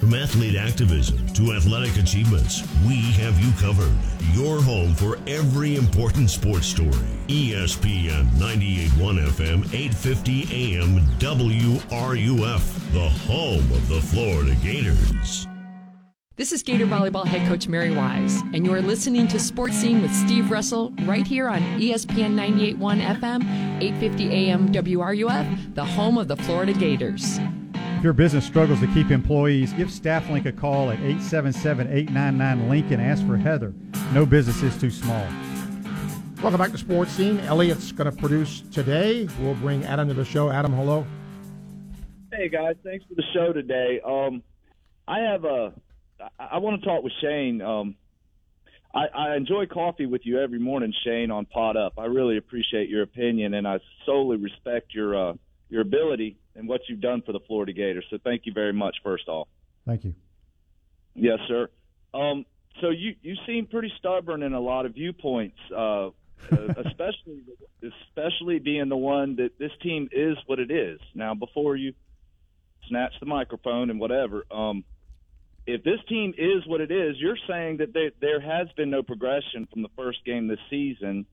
From athlete activism to athletic achievements, we have you covered. Your home for every important sports story. E S P N ninety-eight point one F M, eight fifty A M, W R U F, the home of the Florida Gators. This is Gator Volleyball Head Coach Mary Wise, and you are listening to Sports Scene with Steve Russell right here on E S P N ninety-eight point one F M, eight fifty A M, W R U F, the home of the Florida Gators. If your business struggles to keep employees, give StaffLink a call at eight seven seven, eight nine nine, LINK and ask for Heather. No business is too small. Welcome back to Sports Scene. Elliot's going to produce today. We'll bring Adam to the show. Adam, hello. Hey, guys. Thanks for the show today. Um, I have a – I want to talk with Shane. Um, I, I enjoy coffee with you every morning, Shane, on Pot Up. I really appreciate your opinion, and I solely respect your uh, your ability and what you've done for the Florida Gators. So thank you very much, first off. Thank you. Yes, sir. Um, so you, you seem pretty stubborn in a lot of viewpoints, uh, especially especially being the one that this team is what it is. Now, before you snatch the microphone and whatever, um, if this team is what it is, you're saying that they, there has been no progression from the first game this season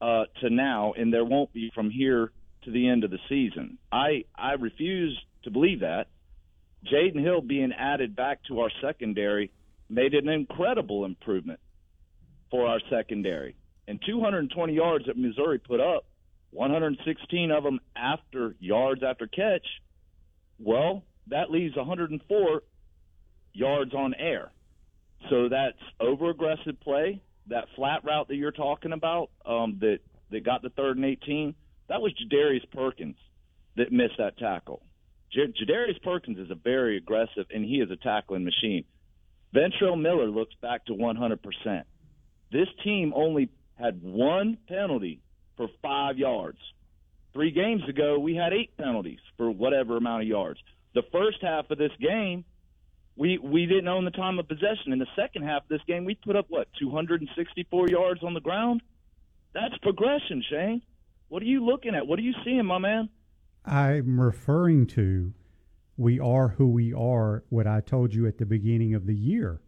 uh, to now, and there won't be from here to the end of the season. I, I refuse to believe that. Jaden Hill being added back to our secondary made an incredible improvement for our secondary. And two hundred twenty yards that Missouri put up, one hundred sixteen of them after yards after catch, well, that leaves one hundred four yards on air. So that's over-aggressive play, that flat route that you're talking about, um, that, that got the third and eighteen, that was Jadarius Perkins that missed that tackle. J- Jadarius Perkins is a very aggressive, and he is a tackling machine. Ventrell Miller looks back to one hundred percent. This team only had one penalty for five yards. Three games ago, we had eight penalties for whatever amount of yards. The first half of this game, we we didn't own the time of possession. In the second half of this game, we put up, what, two hundred sixty-four yards on the ground? That's progression, Shane. What are you looking at? What are you seeing, my man? I'm referring to we are who we are, what I told you at the beginning of the year.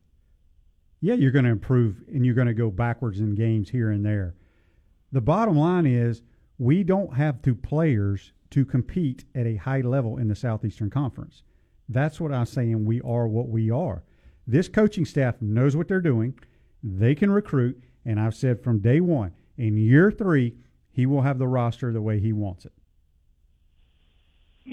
Yeah, you're going to improve, and you're going to go backwards in games here and there. The bottom line is we don't have the players to compete at a high level in the Southeastern Conference. That's what I'm saying. We are what we are. This coaching staff knows what they're doing. They can recruit, and I've said from day one, in year three, he will have the roster the way he wants it.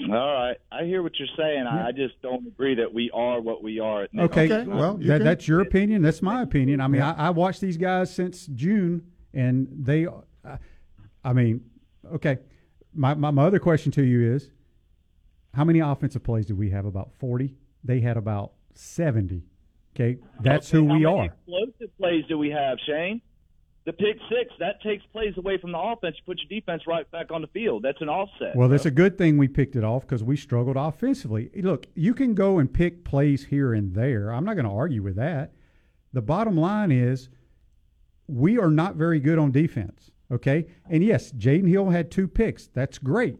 All right. I hear what you're saying. Yeah. I just don't agree that we are what we are. At okay. okay. Well, you that, that's your opinion. That's my opinion. I mean, yeah. I, I watched these guys since June, and they uh, – I mean, okay. My, my my other question to you is, how many offensive plays do we have? About forty? They had about seventy. Okay? That's okay, who we are. How many explosive plays do we have, Shane? The pick six, that takes plays away from the offense. You put your defense right back on the field. That's an offset. Well, that's a good thing we picked it off because we struggled offensively. Look, you can go and pick plays here and there. I'm not going to argue with that. The bottom line is we are not very good on defense, okay? And, yes, Jaden Hill had two picks. That's great.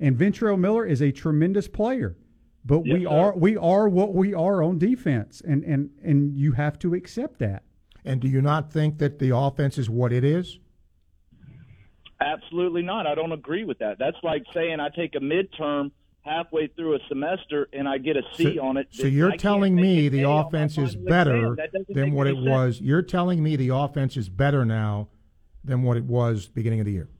And Ventrell Miller is a tremendous player. But yes, we sir. are we are what we are on defense, and, and, and you have to accept that. And do you not think that the offense is what it is? Absolutely not. I don't agree with that. That's like saying I take a midterm halfway through a semester and I get a C so, on it. So you're I telling me the offense is better than what it sense. was. You're telling me the offense is better now than what it was beginning of the year.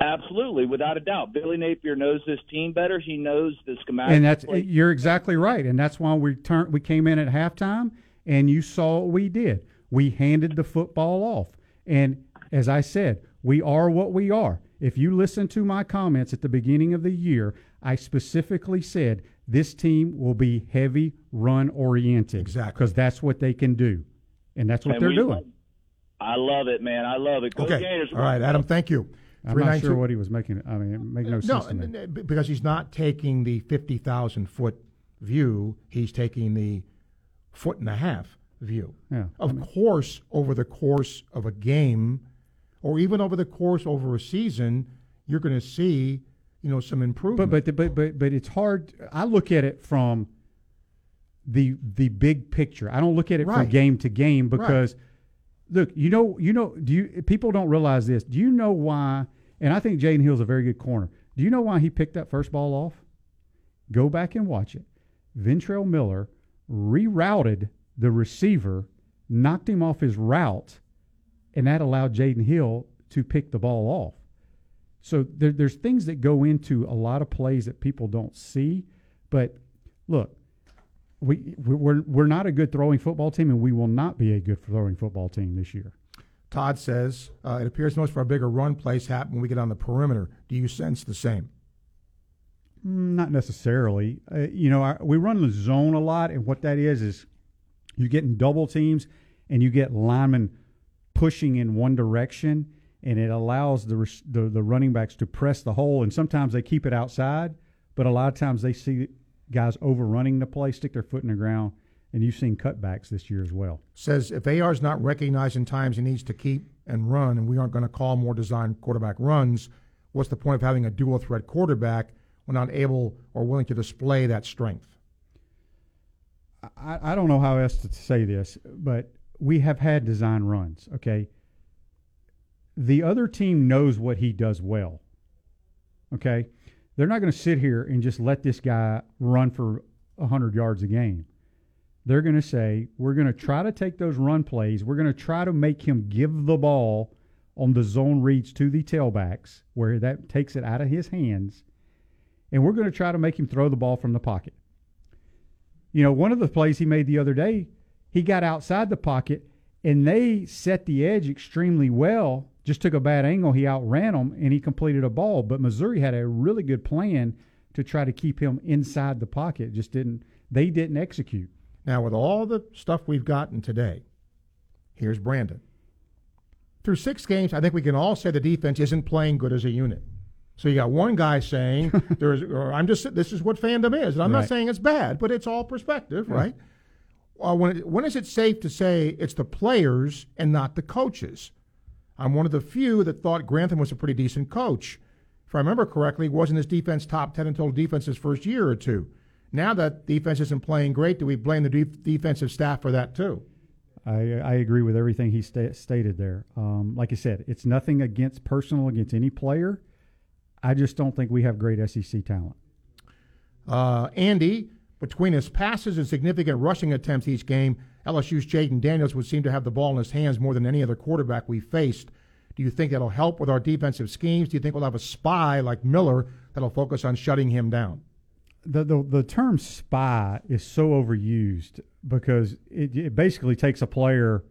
Absolutely, without a doubt. Billy Napier knows this team better. He knows the schematic. And that's play. You're exactly right. And that's why we turned. We came in at halftime, and you saw what we did. We handed the football off. And as I said, we are what we are. If you listen to my comments at the beginning of the year, I specifically said this team will be heavy run-oriented. Exactly. Because that's what they can do. And that's what and they're we, doing. I love it, man. I love it. Go okay. Gators. All right, Adam, thank you. I'm not sure what he was making. I mean, it made no, no sense to me. Because he's not taking the fifty thousand foot view. He's taking the foot and a half view. Yeah, of I mean, course, over the course of a game or even over the course over a season, you're going to see, you know, some improvement. But but, but but but it's hard. I look at it from the the big picture. I don't look at it right. from game to game because, right. look, you know, you know, do you people don't realize this. Do you know why, and I think Jaden Hill's a very good corner. Do you know why he picked that first ball off? Go back and watch it. Ventrell Miller rerouted the receiver, knocked him off his route, and that allowed Jaden Hill to pick the ball off. So there, there's things that go into a lot of plays that people don't see. But, look, we, we're, we're not a good throwing football team, and we will not be a good throwing football team this year. Todd says, uh, it appears most of our bigger run plays happen when we get on the perimeter. Do you sense the same? Not necessarily. Uh, you know, I, we run the zone a lot, and what that is is you get in double teams, and you get linemen pushing in one direction, and it allows the, the the running backs to press the hole. And sometimes they keep it outside, but a lot of times they see guys overrunning the play, stick their foot in the ground, and you've seen cutbacks this year as well. Says if A R's not recognizing times he needs to keep and run, and we aren't going to call more designed quarterback runs, what's the point of having a dual threat quarterback when not able or willing to display that strength? I, I don't know how else to say this, but we have had design runs, okay? The other team knows what he does well, okay? They're not going to sit here and just let this guy run for one hundred yards a game. They're going to say, we're going to try to take those run plays. We're going to try to make him give the ball on the zone reads to the tailbacks where that takes it out of his hands, and we're going to try to make him throw the ball from the pocket. You know, one of the plays he made the other day, he got outside the pocket and they set the edge extremely well. Just took a bad angle. He outran him, and he completed a ball. But Missouri had a really good plan to try to keep him inside the pocket. Just didn't. They didn't execute. Now, with all the stuff we've gotten today, here's Brandon. Through six games, I think we can all say the defense isn't playing good as a unit. So you got one guy saying, "There's," or I'm just. This is what fandom is. And I'm right. not saying it's bad, but it's all perspective, yeah. right? Uh, when when is it safe to say it's the players and not the coaches? I'm one of the few that thought Grantham was a pretty decent coach. If I remember correctly, wasn't his defense top ten in total defense his first year or two? Now that defense isn't playing great, do we blame the de- defensive staff for that too? I, I agree with everything he sta- stated there. Um, like I said, it's nothing against personal against any player. I just don't think we have great S E C talent. Uh, Andy, between his passes and significant rushing attempts each game, L S U's Jayden Daniels would seem to have the ball in his hands more than any other quarterback we faced. Do you think that'll help with our defensive schemes? Do you think we'll have a spy like Miller that'll focus on shutting him down? The the, the term spy is so overused because it, it basically takes a player.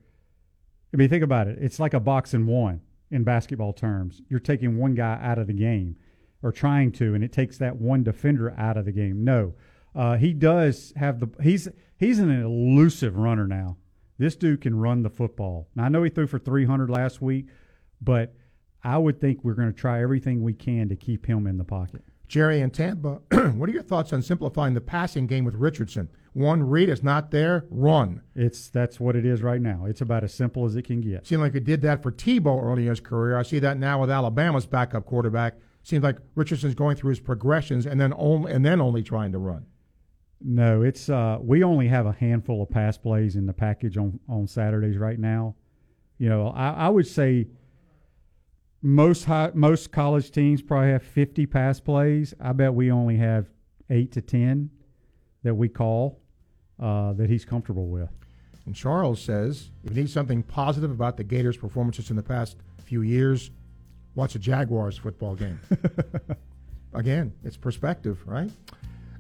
I mean, think about it. It's like a box and one in basketball terms. You're taking one guy out of the game or trying to, and it takes that one defender out of the game. No, uh, he does have the – he's. He's an elusive runner now. This dude can run the football. Now, I know he threw for three hundred last week, but I would think we're going to try everything we can to keep him in the pocket. Jerry in Tampa, what are your thoughts on simplifying the passing game with Richardson? One read is not there, run. It's That's what it is right now. It's about as simple as it can get. Seemed like we did that for Tebow early in his career. I see that now with Alabama's backup quarterback. Seems like Richardson's going through his progressions and then only, and then only trying to run. No, it's uh, we only have a handful of pass plays in the package on, on Saturdays right now. You know, I, I would say most high, most college teams probably have fifty pass plays. I bet we only have eight to ten that we call uh, that he's comfortable with. And Charles says, if you need something positive about the Gators' performances in the past few years, watch a Jaguars football game. Again, it's perspective, right?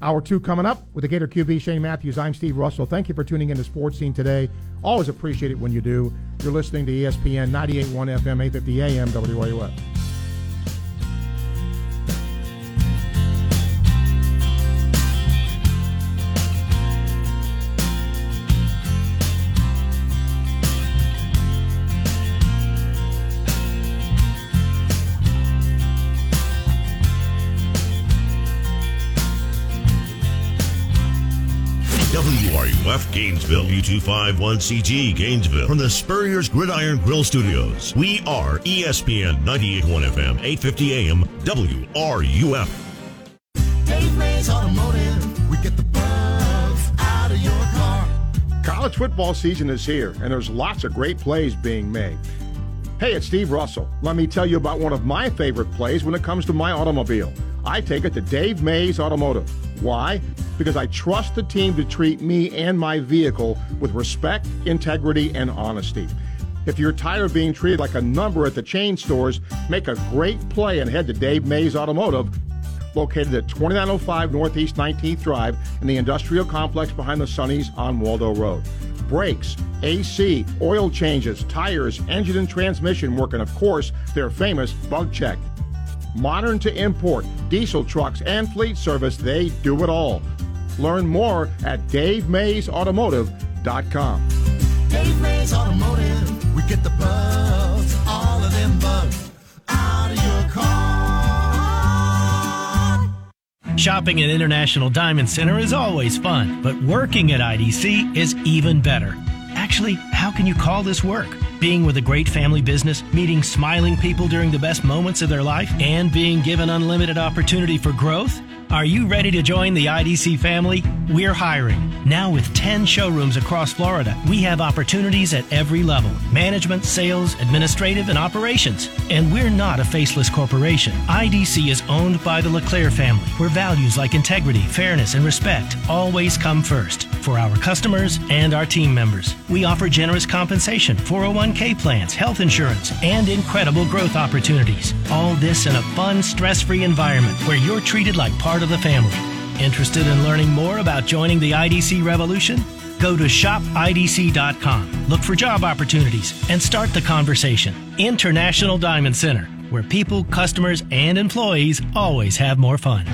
Hour two coming up with the Gator Q B, Shane Matthews. I'm Steve Russell. Thank you for tuning in to Sports Scene today. Always appreciate it when you do. You're listening to E S P N ninety-eight point one F M, eight fifty A M, W A U F. W R U F Gainesville, U two fifty-one C G Gainesville, from the Spurrier's Gridiron Grill Studios. We are E S P N ninety-eight point one F M, eight fifty A M, W R U F. Dave Ray's Automotive, we get the bugs out of your car. College football season is here, and there's lots of great plays being made. Hey, it's Steve Russell. Let me tell you about one of my favorite plays when it comes to my automobile. I take it to Dave Mays Automotive. Why? Because I trust the team to treat me and my vehicle with respect, integrity, and honesty. If you're tired of being treated like a number at the chain stores, make a great play and head to Dave Mays Automotive, located at twenty-nine oh five Northeast nineteenth Drive in the industrial complex behind the Sunnies on Waldo Road. Brakes, A C, oil changes, tires, engine and transmission work, and of course, their famous bug check. Modern to import, diesel trucks and fleet service, they do it all. Learn more at Dave Mays Automotive dot com. Dave Mays Automotive, we get the bugs, all of them bugs, out of your car. Shopping at International Diamond Center is always fun, but working at I D C is even better. Actually, how can you call this work? Being with a great family business, meeting smiling people during the best moments of their life, and being given unlimited opportunity for growth? Are you ready to join the I D C family? We're hiring. Now with ten showrooms across Florida, we have opportunities at every level. Management, sales, administrative, and operations. And we're not a faceless corporation. I D C is owned by the LeClaire family, where values like integrity, fairness, and respect always come first for our customers and our team members. We offer generous compensation, four oh one k plans, health insurance, and incredible growth opportunities. All this in a fun, stress-free environment where you're treated like part of the family. Interested in learning more about joining the I D C revolution? Go to shop I D C dot com, look for job opportunities, and start the conversation. International Diamond Center, where people, customers, and employees always have more fun.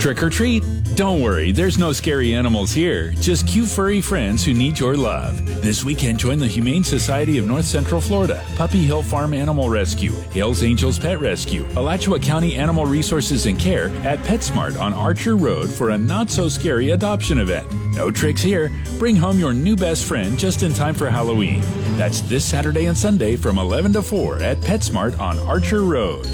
Trick or treat? Don't worry, there's no scary animals here, just cute furry friends who need your love. This weekend, join the Humane Society of North Central Florida, Puppy Hill Farm Animal Rescue, Hales Angels Pet Rescue, Alachua County Animal Resources and Care at PetSmart on Archer Road for a not-so-scary adoption event. No tricks here. Bring home your new best friend just in time for Halloween. That's this Saturday and Sunday from eleven to four at PetSmart on Archer Road.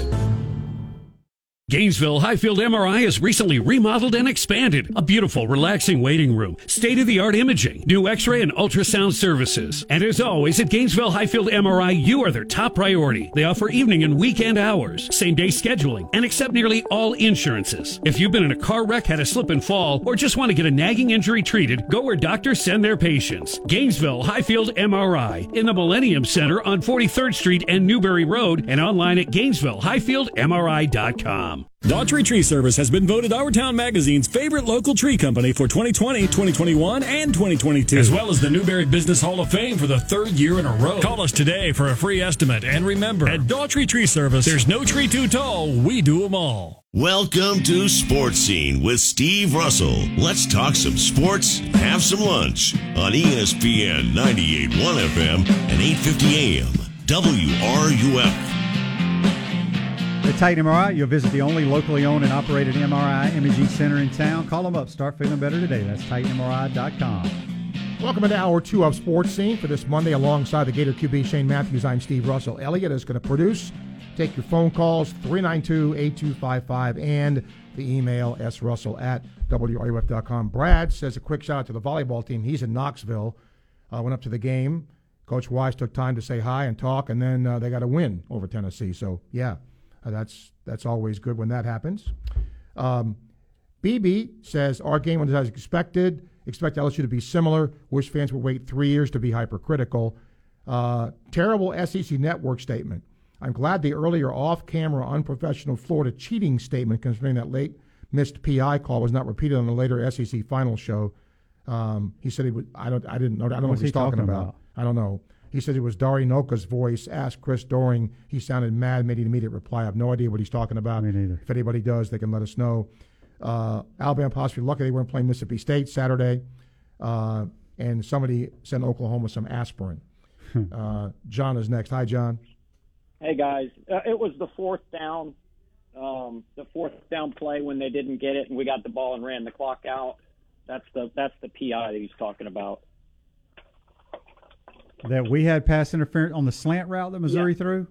Gainesville Highfield M R I has recently remodeled and expanded. A beautiful, relaxing waiting room, state-of-the-art imaging, new x-ray and ultrasound services. And as always, at Gainesville Highfield M R I, you are their top priority. They offer evening and weekend hours, same-day scheduling, and accept nearly all insurances. If you've been in a car wreck, had a slip and fall, or just want to get a nagging injury treated, go where doctors send their patients. Gainesville Highfield M R I, in the Millennium Center on forty-third street and Newberry Road, and online at Gainesville Highfield M R I dot com. Daughtry Tree Service has been voted Our Town Magazine's favorite local tree company for twenty twenty, twenty twenty-one, and twenty twenty-two, as well as the Newberry Business Hall of Fame for the third year in a row. Call us today for a free estimate. And remember, at Daughtry Tree Service, there's no tree too tall. We do them all. Welcome to Sports Scene with Steve Russell. Let's talk some sports, have some lunch on E S P N ninety-eight point one F M and eight fifty A M W R U F. At Titan M R I, you'll visit the only locally owned and operated M R I imaging center in town. Call them up. Start feeling better today. That's Titan M R I dot com. Welcome into Hour two of Sports Scene for this Monday. Alongside the Gator Q B, Shane Matthews, I'm Steve Russell. Elliott is going to produce. Take your phone calls, three nine two, eight two five five, and the email, s russell at w r u f dot com. Brad says a quick shout-out to the volleyball team. He's in Knoxville. Uh, went up to the game. Coach Wise took time to say hi and talk, and then uh, they got a win over Tennessee. So, yeah. Uh, that's that's always good when that happens. Um, B B says, our game was as expected. Expect L S U to be similar. Wish fans would wait three years to be hypercritical. Uh, terrible S E C network statement. I'm glad the earlier off-camera, unprofessional Florida cheating statement concerning that late missed P I call was not repeated on the later S E C final show. Um, he said he would. I don't. I didn't know. I don't what know what he's he talking, talking about. about. I don't know. He said it was Dari Noka's voice. Asked Chris Doring. He sounded mad, made an immediate reply. I have no idea what he's talking about. Me neither. If anybody does, they can let us know. Uh, Alabama possibly lucky they weren't playing Mississippi State Saturday. Uh, and somebody sent Oklahoma some aspirin. uh, John is next. Hi, John. Hey, guys. Uh, it was the fourth down, um, the fourth down play when they didn't get it, and we got the ball and ran the clock out. That's the that's the P I that he's talking about. That we had pass interference on the slant route that Missouri yeah. threw?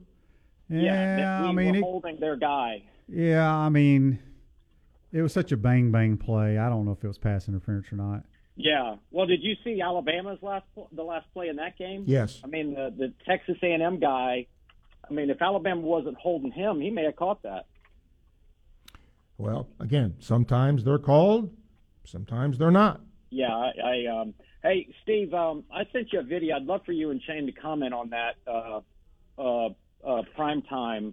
Yeah, yeah we I mean, were holding it, their guy. Yeah, I mean, it was such a bang-bang play. I don't know if it was pass interference or not. Yeah. Well, did you see Alabama's last the last play in that game? Yes. I mean, the, the Texas A and M guy, I mean, if Alabama wasn't holding him, he may have caught that. Well, again, sometimes they're called, sometimes they're not. Yeah, I, I – um Hey, Steve, um, I sent you a video. I'd love for you and Shane to comment on that uh, uh, uh, primetime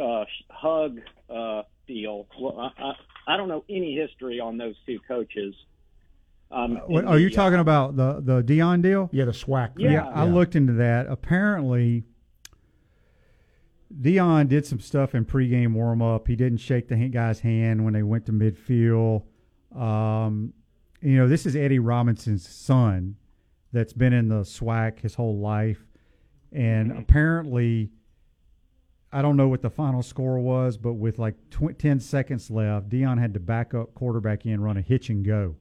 uh, hug uh, deal. Well, I, I, I don't know any history on those two coaches. Um, what, are the, you talking uh, about the, the Deion deal? Yeah, the S W A C. Yeah. yeah, I looked into that. Apparently, Deion did some stuff in pregame warm-up. He didn't shake the guy's hand when they went to midfield. Um You know, this is Eddie Robinson's son that's been in the S W A C his whole life. And mm-hmm. apparently, I don't know what the final score was, but with like tw- ten seconds left, Deion had to back up quarterback in, run a hitch and go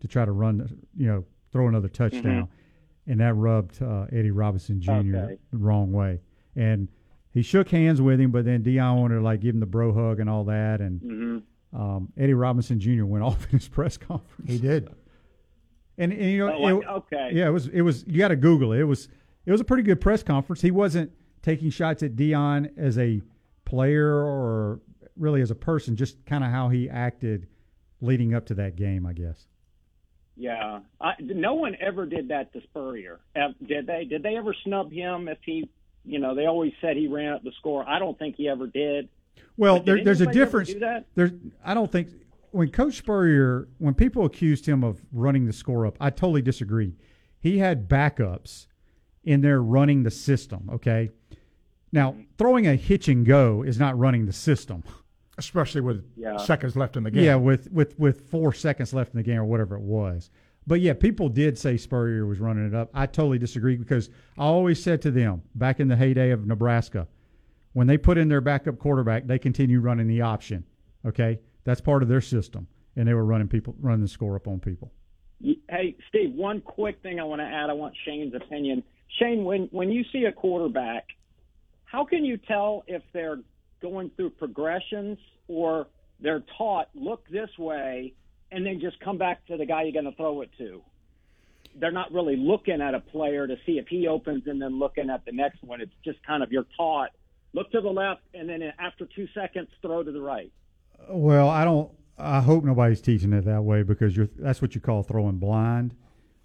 to try to run, you know, throw another touchdown. Mm-hmm. And that rubbed uh, Eddie Robinson Junior Okay. the wrong way. And he shook hands with him, but then Deion wanted to like give him the bro hug and all that. And mm-hmm. Um, Eddie Robinson Junior went off in his press conference. He did, and, and you know, oh, it, okay, yeah, it was it was. You got to Google it. It was it was a pretty good press conference. He wasn't taking shots at Deion as a player or really as a person, just kind of how he acted leading up to that game, I guess. Yeah, I, no one ever did that to Spurrier, did they? Did they ever snub him? If he, you know, they always said he ran up the score. I don't think he ever did. Well, there, there's a difference. There's, I don't think – when Coach Spurrier, when people accused him of running the score up, I totally disagree. He had backups in there running the system, okay? Now, throwing a hitch and go is not running the system. Especially with yeah. seconds left in the game. Yeah, with, with, with four seconds left in the game or whatever it was. But, yeah, people did say Spurrier was running it up. I totally disagree because I always said to them back in the heyday of Nebraska, when they put in their backup quarterback, they continue running the option, okay? That's part of their system, and they were running people, running the score up on people. Hey, Steve, one quick thing I want to add. I want Shane's opinion. Shane, when, when you see a quarterback, how can you tell if they're going through progressions or they're taught, look this way, and then just come back to the guy you're going to throw it to? They're not really looking at a player to see if he opens and then looking at the next one. It's just kind of you're taught, look to the left, and then after two seconds, throw to the right. Well, I don't. I hope nobody's teaching it that way because you're. That's what you call throwing blind,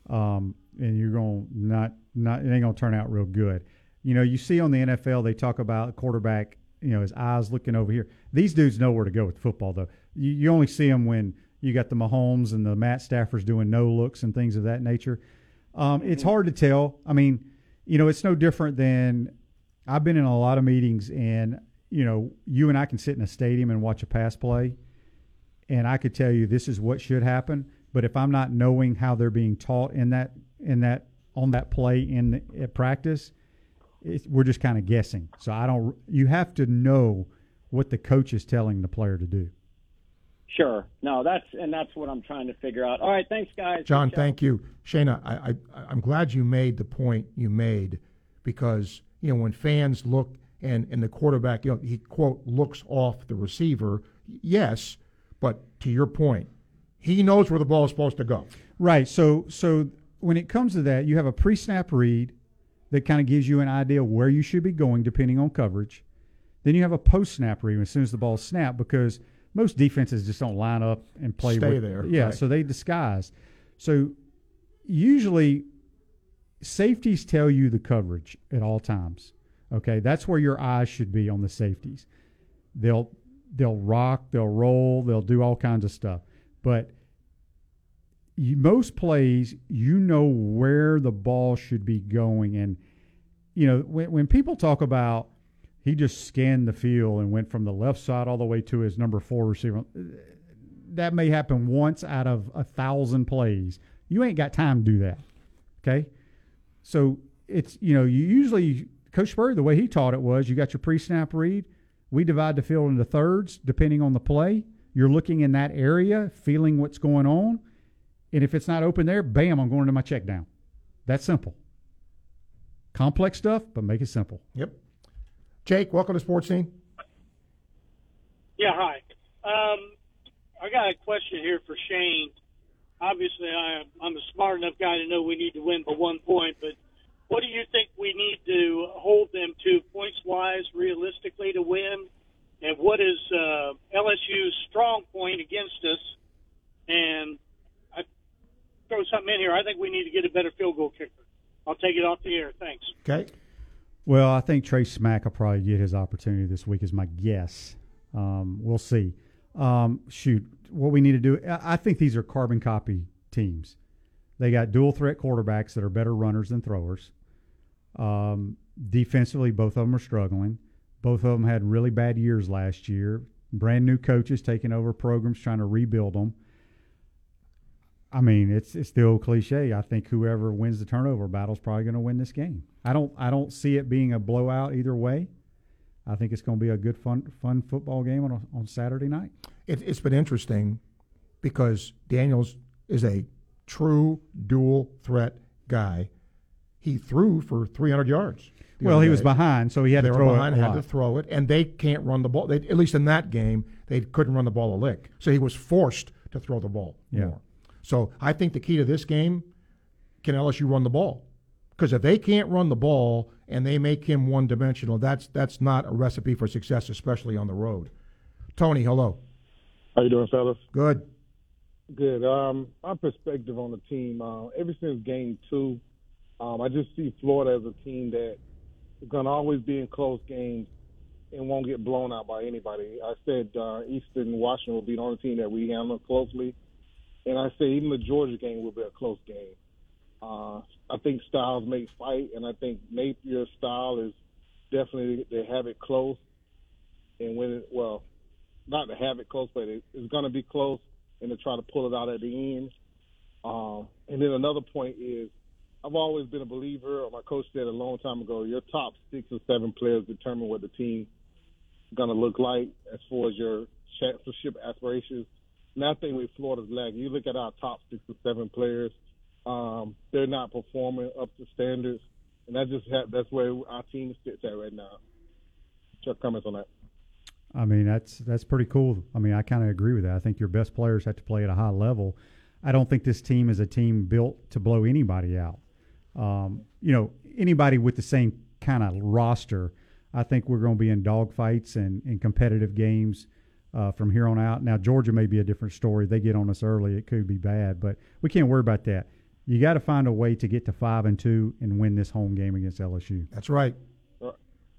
um, and you're gonna not not. It ain't gonna turn out real good. You know, you see on the N F L they talk about quarterback. You know, his eyes looking over here. These dudes know where to go with football though. You, you only see them when you got the Mahomes and the Matt Stafford's doing no looks and things of that nature. Um, it's hard to tell. I mean, you know, it's no different than I've been in a lot of meetings and. You know, you and I can sit in a stadium and watch a pass play, and I could tell you this is what should happen. But if I'm not knowing how they're being taught in that in that on that play in the, at practice, it, we're just kind of guessing. So I don't. You have to know what the coach is telling the player to do. Sure. No, that's and that's what I'm trying to figure out. All right, thanks, guys. John, thank you, Shana. I, I I'm glad you made the point you made because you know when fans look. And, and the quarterback, you know, he, quote, looks off the receiver. Yes, but to your point, he knows where the ball is supposed to go. Right. So so when it comes to that, you have a pre-snap read that kind of gives you an idea where you should be going depending on coverage. Then you have a post-snap read as soon as the ball is snapped because most defenses just don't line up and play. Stay with, there. Yeah, right. So they disguise. So usually safeties tell you the coverage at all times. Okay, that's where your eyes should be on the safeties. They'll they'll rock, they'll roll, they'll do all kinds of stuff. But you, most plays, you know where the ball should be going. And, you know, when, when people talk about he just scanned the field and went from the left side all the way to his number four receiver, that may happen once out of a thousand plays. You ain't got time to do that, okay? So it's, you know, you usually – Coach Spurrier, the way he taught it was you got your pre-snap read. We divide the field into thirds depending on the play. You're looking in that area, feeling what's going on. And if it's not open there, bam, I'm going to my check down. That's simple. Complex stuff, but make it simple. Yep. Jake, welcome to Sports Scene. Yeah, hi. Um, I got a question here for Shane. Obviously, I, I'm a smart enough guy to know we need to win by one point, but what do you think we need to hold them to points-wise realistically to win? And what is uh, L S U's strong point against us? And I throw something in here. I think we need to get a better field goal kicker. I'll take it off the air. Thanks. Okay. Well, I think Trey Smack will probably get his opportunity this week is my guess. Um, we'll see. Um, shoot, what we need to do, I think these are carbon copy teams. They got dual-threat quarterbacks that are better runners than throwers. Um, defensively, both of them are struggling. Both of them had really bad years last year. Brand new coaches taking over programs, trying to rebuild them. I mean, it's it's the old cliche. I think whoever wins the turnover battle is probably going to win this game. I don't I don't see it being a blowout either way. I think it's going to be a good fun fun football game on on Saturday night. It, it's been interesting because Daniels is a true dual threat guy. He threw for three hundred yards. Well, he was behind, so he had to throw it. They were behind, had to throw it, and they can't run the ball. They, at least in that game, they couldn't run the ball a lick. So he was forced to throw the ball yeah. more. So I think the key to this game, can L S U run the ball? Because if they can't run the ball and they make him one-dimensional, that's that's not a recipe for success, especially on the road. Tony, hello. How you doing, fellas? Good. Good. Um, my perspective on the team, uh, ever since game two, um, I just see Florida as a team that is going to always be in close games. and won't get blown out by anybody. I said uh, Eastern Washington will be the only team that we handle closely. And I say even the Georgia game will be a close game. Uh, I think Styles may fight, and I think Napier's style is definitely they have it close. And when it, well, not to have it close, but it, it's going to be close, and to try to pull it out at the end. Um, and then another point is I've always been a believer, or my coach said a long time ago, your top six or seven players determine what the team is going to look like as far as your championship aspirations. And I think with Florida's lag, you look at our top six or seven players, um, they're not performing up to standards. And that just ha- that's where our team sits at right now. Your comments on that? I mean, that's that's pretty cool. I mean, I kind of agree with that. I think your best players have to play at a high level. I don't think this team is a team built to blow anybody out. Um, you know, anybody with the same kind of roster, I think we're going to be in dogfights and, and competitive games uh, from here on out. Now, Georgia may be a different story. They get on us early. It could be bad, but we can't worry about that. You got to find a way to get to five and two and win this home game against L S U. That's right.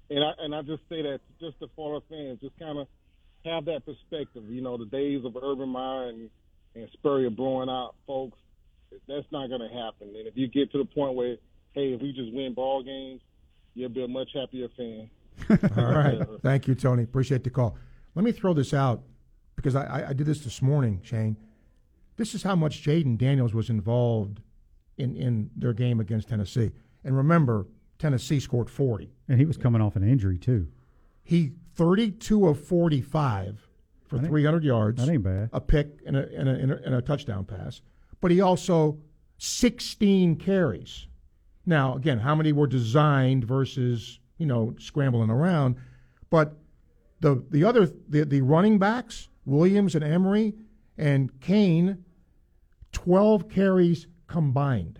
And I, and I just say that just to Florida fans, just kind of have that perspective. You know, the days of Urban Meyer and, and Spurrier blowing out folks, that's not going to happen. And if you get to the point where, hey, if we just win ball games, you'll be a much happier fan. All right. Thank you, Tony. Appreciate the call. Let me throw this out because I, I did this this morning, Shane. This is how much Jayden Daniels was involved in, in their game against Tennessee. And remember, Tennessee scored forty. And he was coming off an injury, too. He thirty-two of forty-five for three hundred yards. That ain't bad. A pick and a, and a, and a, and a touchdown pass. But he also sixteen carries. Now, again, how many were designed versus, you know, scrambling around? But the the other the, the running backs, Williams and Emery and Kane, twelve carries combined.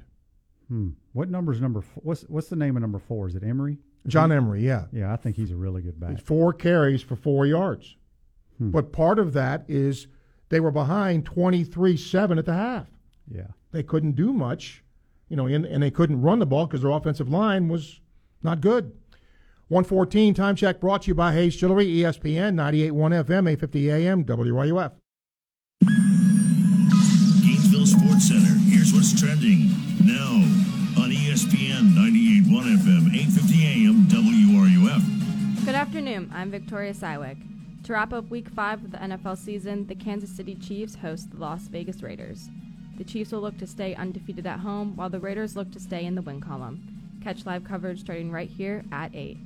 Hmm. What number's number four? What's what's the name of number four? Is it Emery? John Emery, yeah. Yeah, I think he's a really good back. Four carries for four yards. Hmm. But part of that is they were behind twenty-three seven at the half. Yeah. They couldn't do much, you know, and, and they couldn't run the ball because their offensive line was not good. one fourteen Time Check brought to you by Hayes Chillery, E S P N, ninety-eight point one F M, eight fifty A M, W R U F. Gainesville Sports Center, here's what's trending now. On E S P N ninety-eight point one F M, eight fifty A M, W R U F. Good afternoon. I'm Victoria Siwek. To wrap up Week five of the N F L season, the Kansas City Chiefs host the Las Vegas Raiders. The Chiefs will look to stay undefeated at home, while the Raiders look to stay in the win column. Catch live coverage starting right here at eight.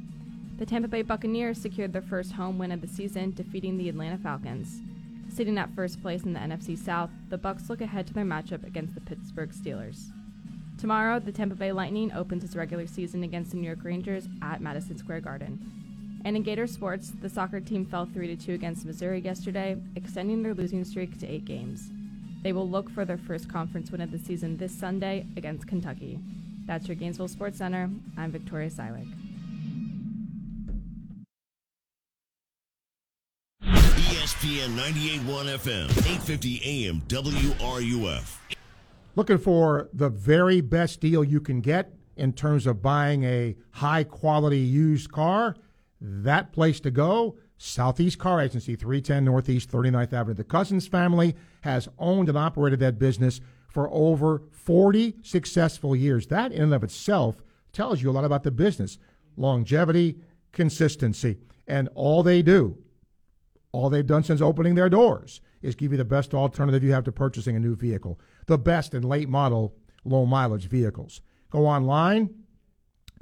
The Tampa Bay Buccaneers secured their first home win of the season, defeating the Atlanta Falcons. Sitting at first place in the N F C South, the Bucs look ahead to their matchup against the Pittsburgh Steelers. Tomorrow, the Tampa Bay Lightning opens its regular season against the New York Rangers at Madison Square Garden. And in Gator sports, the soccer team fell three to two against Missouri yesterday, extending their losing streak to eight games. They will look for their first conference win of the season this Sunday against Kentucky. That's your Gainesville Sports Center. I'm Victoria Siwek. E S P N ninety-eight point one F M, eight fifty A M, W R U F. Looking for the very best deal you can get in terms of buying a high-quality used car? That place to go, Southeast Car Agency, three ten Northeast thirty-ninth Avenue. The Cousins family has owned and operated that business for over forty successful years. That in and of itself tells you a lot about the business. Longevity, consistency, and all they do, all they've done since opening their doors is give you the best alternative you have to purchasing a new vehicle. The best in late model, low mileage vehicles. Go online,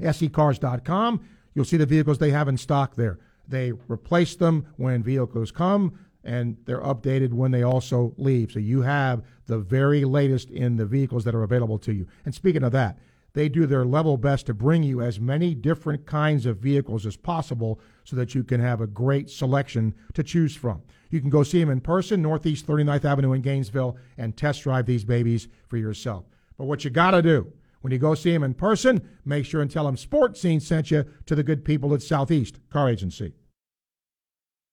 S E cars dot com. You'll see the vehicles they have in stock there. They replace them when vehicles come, and they're updated when they also leave. So you have the very latest in the vehicles that are available to you. And speaking of that, they do their level best to bring you as many different kinds of vehicles as possible so that you can have a great selection to choose from. You can go see them in person, Northeast thirty-ninth Avenue in Gainesville, and test drive these babies for yourself. But what you got to do when you go see them in person, make sure and tell them Sports Scene sent you to the good people at Southeast Car Agency.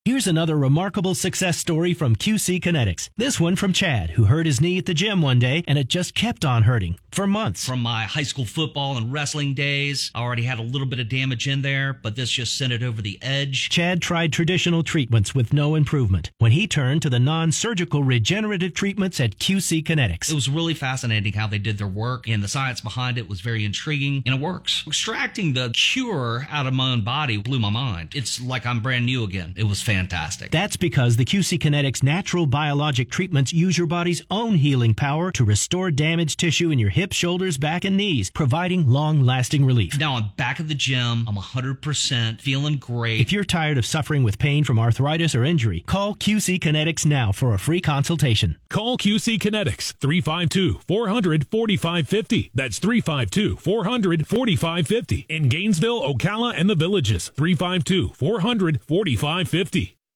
Here's another remarkable success story from Q C Kinetics. This one from Chad, who hurt his knee at the gym one day, and it just kept on hurting. For months. From my high school football and wrestling days. I already had a little bit of damage in there, but this just sent it over the edge. Chad tried traditional treatments with no improvement when he turned to the non-surgical regenerative treatments at Q C Kinetics. It was really fascinating how they did their work, and the science behind it was very intriguing, and it works. Extracting the cure out of my own body blew my mind. It's like I'm brand new again. It was fantastic. That's because the Q C Kinetics natural biologic treatments use your body's own healing power to restore damaged tissue in your hips, hips, shoulders, back, and knees, providing long-lasting relief. Now I'm back at the gym. I'm one hundred percent feeling great. If you're tired of suffering with pain from arthritis or injury, call Q C Kinetics now for a free consultation. Call Q C Kinetics, three five two, four hundred, forty-five fifty. That's three five two, four hundred, forty-five fifty. In Gainesville, Ocala, and the Villages, three five two, four hundred, forty-five fifty.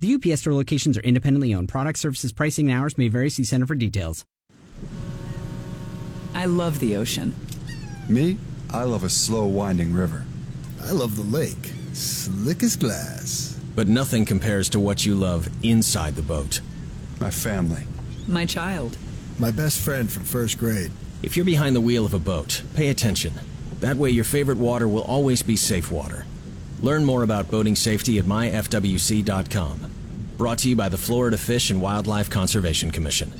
The U P S Store locations are independently owned. Product, services, pricing, and hours may vary. See Center for details. I love the ocean. Me? I love a slow winding river. I love the lake. Slick as glass. But nothing compares to what you love inside the boat. My family. My child. My best friend from first grade. If you're behind the wheel of a boat, pay attention. That way your favorite water will always be safe water. Learn more about boating safety at my f w c dot com. Brought to you by the Florida Fish and Wildlife Conservation Commission.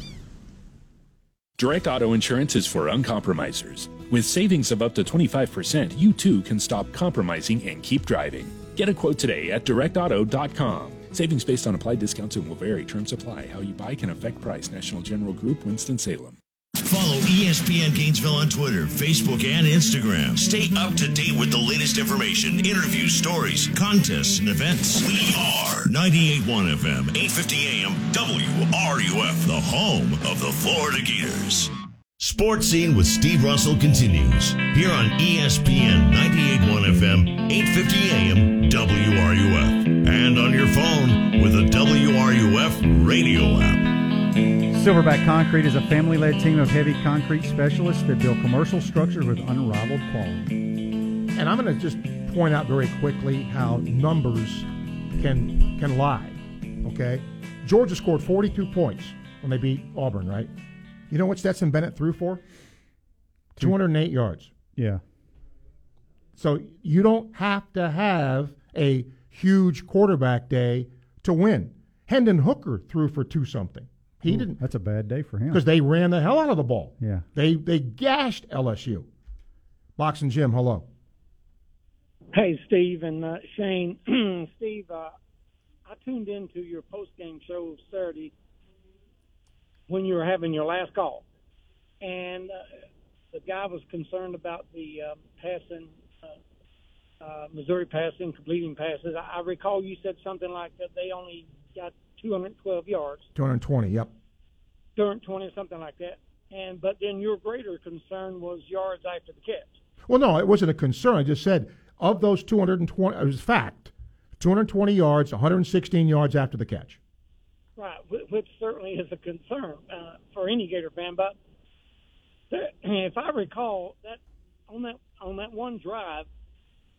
Direct Auto Insurance is for uncompromisers. With savings of up to twenty-five percent, you too can stop compromising and keep driving. Get a quote today at direct auto dot com. Savings based on applied discounts and will vary. Terms apply. How you buy can affect price. National General Group, Winston-Salem. Follow E S P N Gainesville on Twitter, Facebook, and Instagram. Stay up to date with the latest information, interviews, stories, contests, and events. We are ninety-eight point one F M, eight fifty A M, W R U F, the home of the Florida Gators. Sports Scene with Steve Russell continues here on E S P N ninety-eight point one F M, eight fifty A M, W R U F, and on your phone with the W R U F radio app. Silverback Concrete is a family-led team of heavy concrete specialists that build commercial structures with unrivaled quality. And I'm going to just point out very quickly how numbers can can lie, okay? Georgia scored forty-two points when they beat Auburn, right? You know what Stetson Bennett threw for? two hundred eight yards. Yeah. So you don't have to have a huge quarterback day to win. Hendon Hooker threw for two-something. He Ooh, didn't. That's a bad day for him. Because they ran the hell out of the ball. Yeah. They they gashed L S U. Boxing Jim, hello. Hey, Steve and uh, Shane. Steve, uh, I tuned into your post-game show Saturday when you were having your last call. And uh, the guy was concerned about the uh, passing, uh, uh, Missouri passing, completing passes. I, I recall you said something like that they only got two hundred twelve yards. two hundred twenty, yep. two hundred twenty, something like that. And But then your greater concern was yards after the catch. Well, no, it wasn't a concern. I just said of those two hundred twenty, it was fact, two hundred twenty yards, one hundred sixteen yards after the catch. Right, which certainly is a concern uh, for any Gator fan. But if I recall, that on that on that one drive,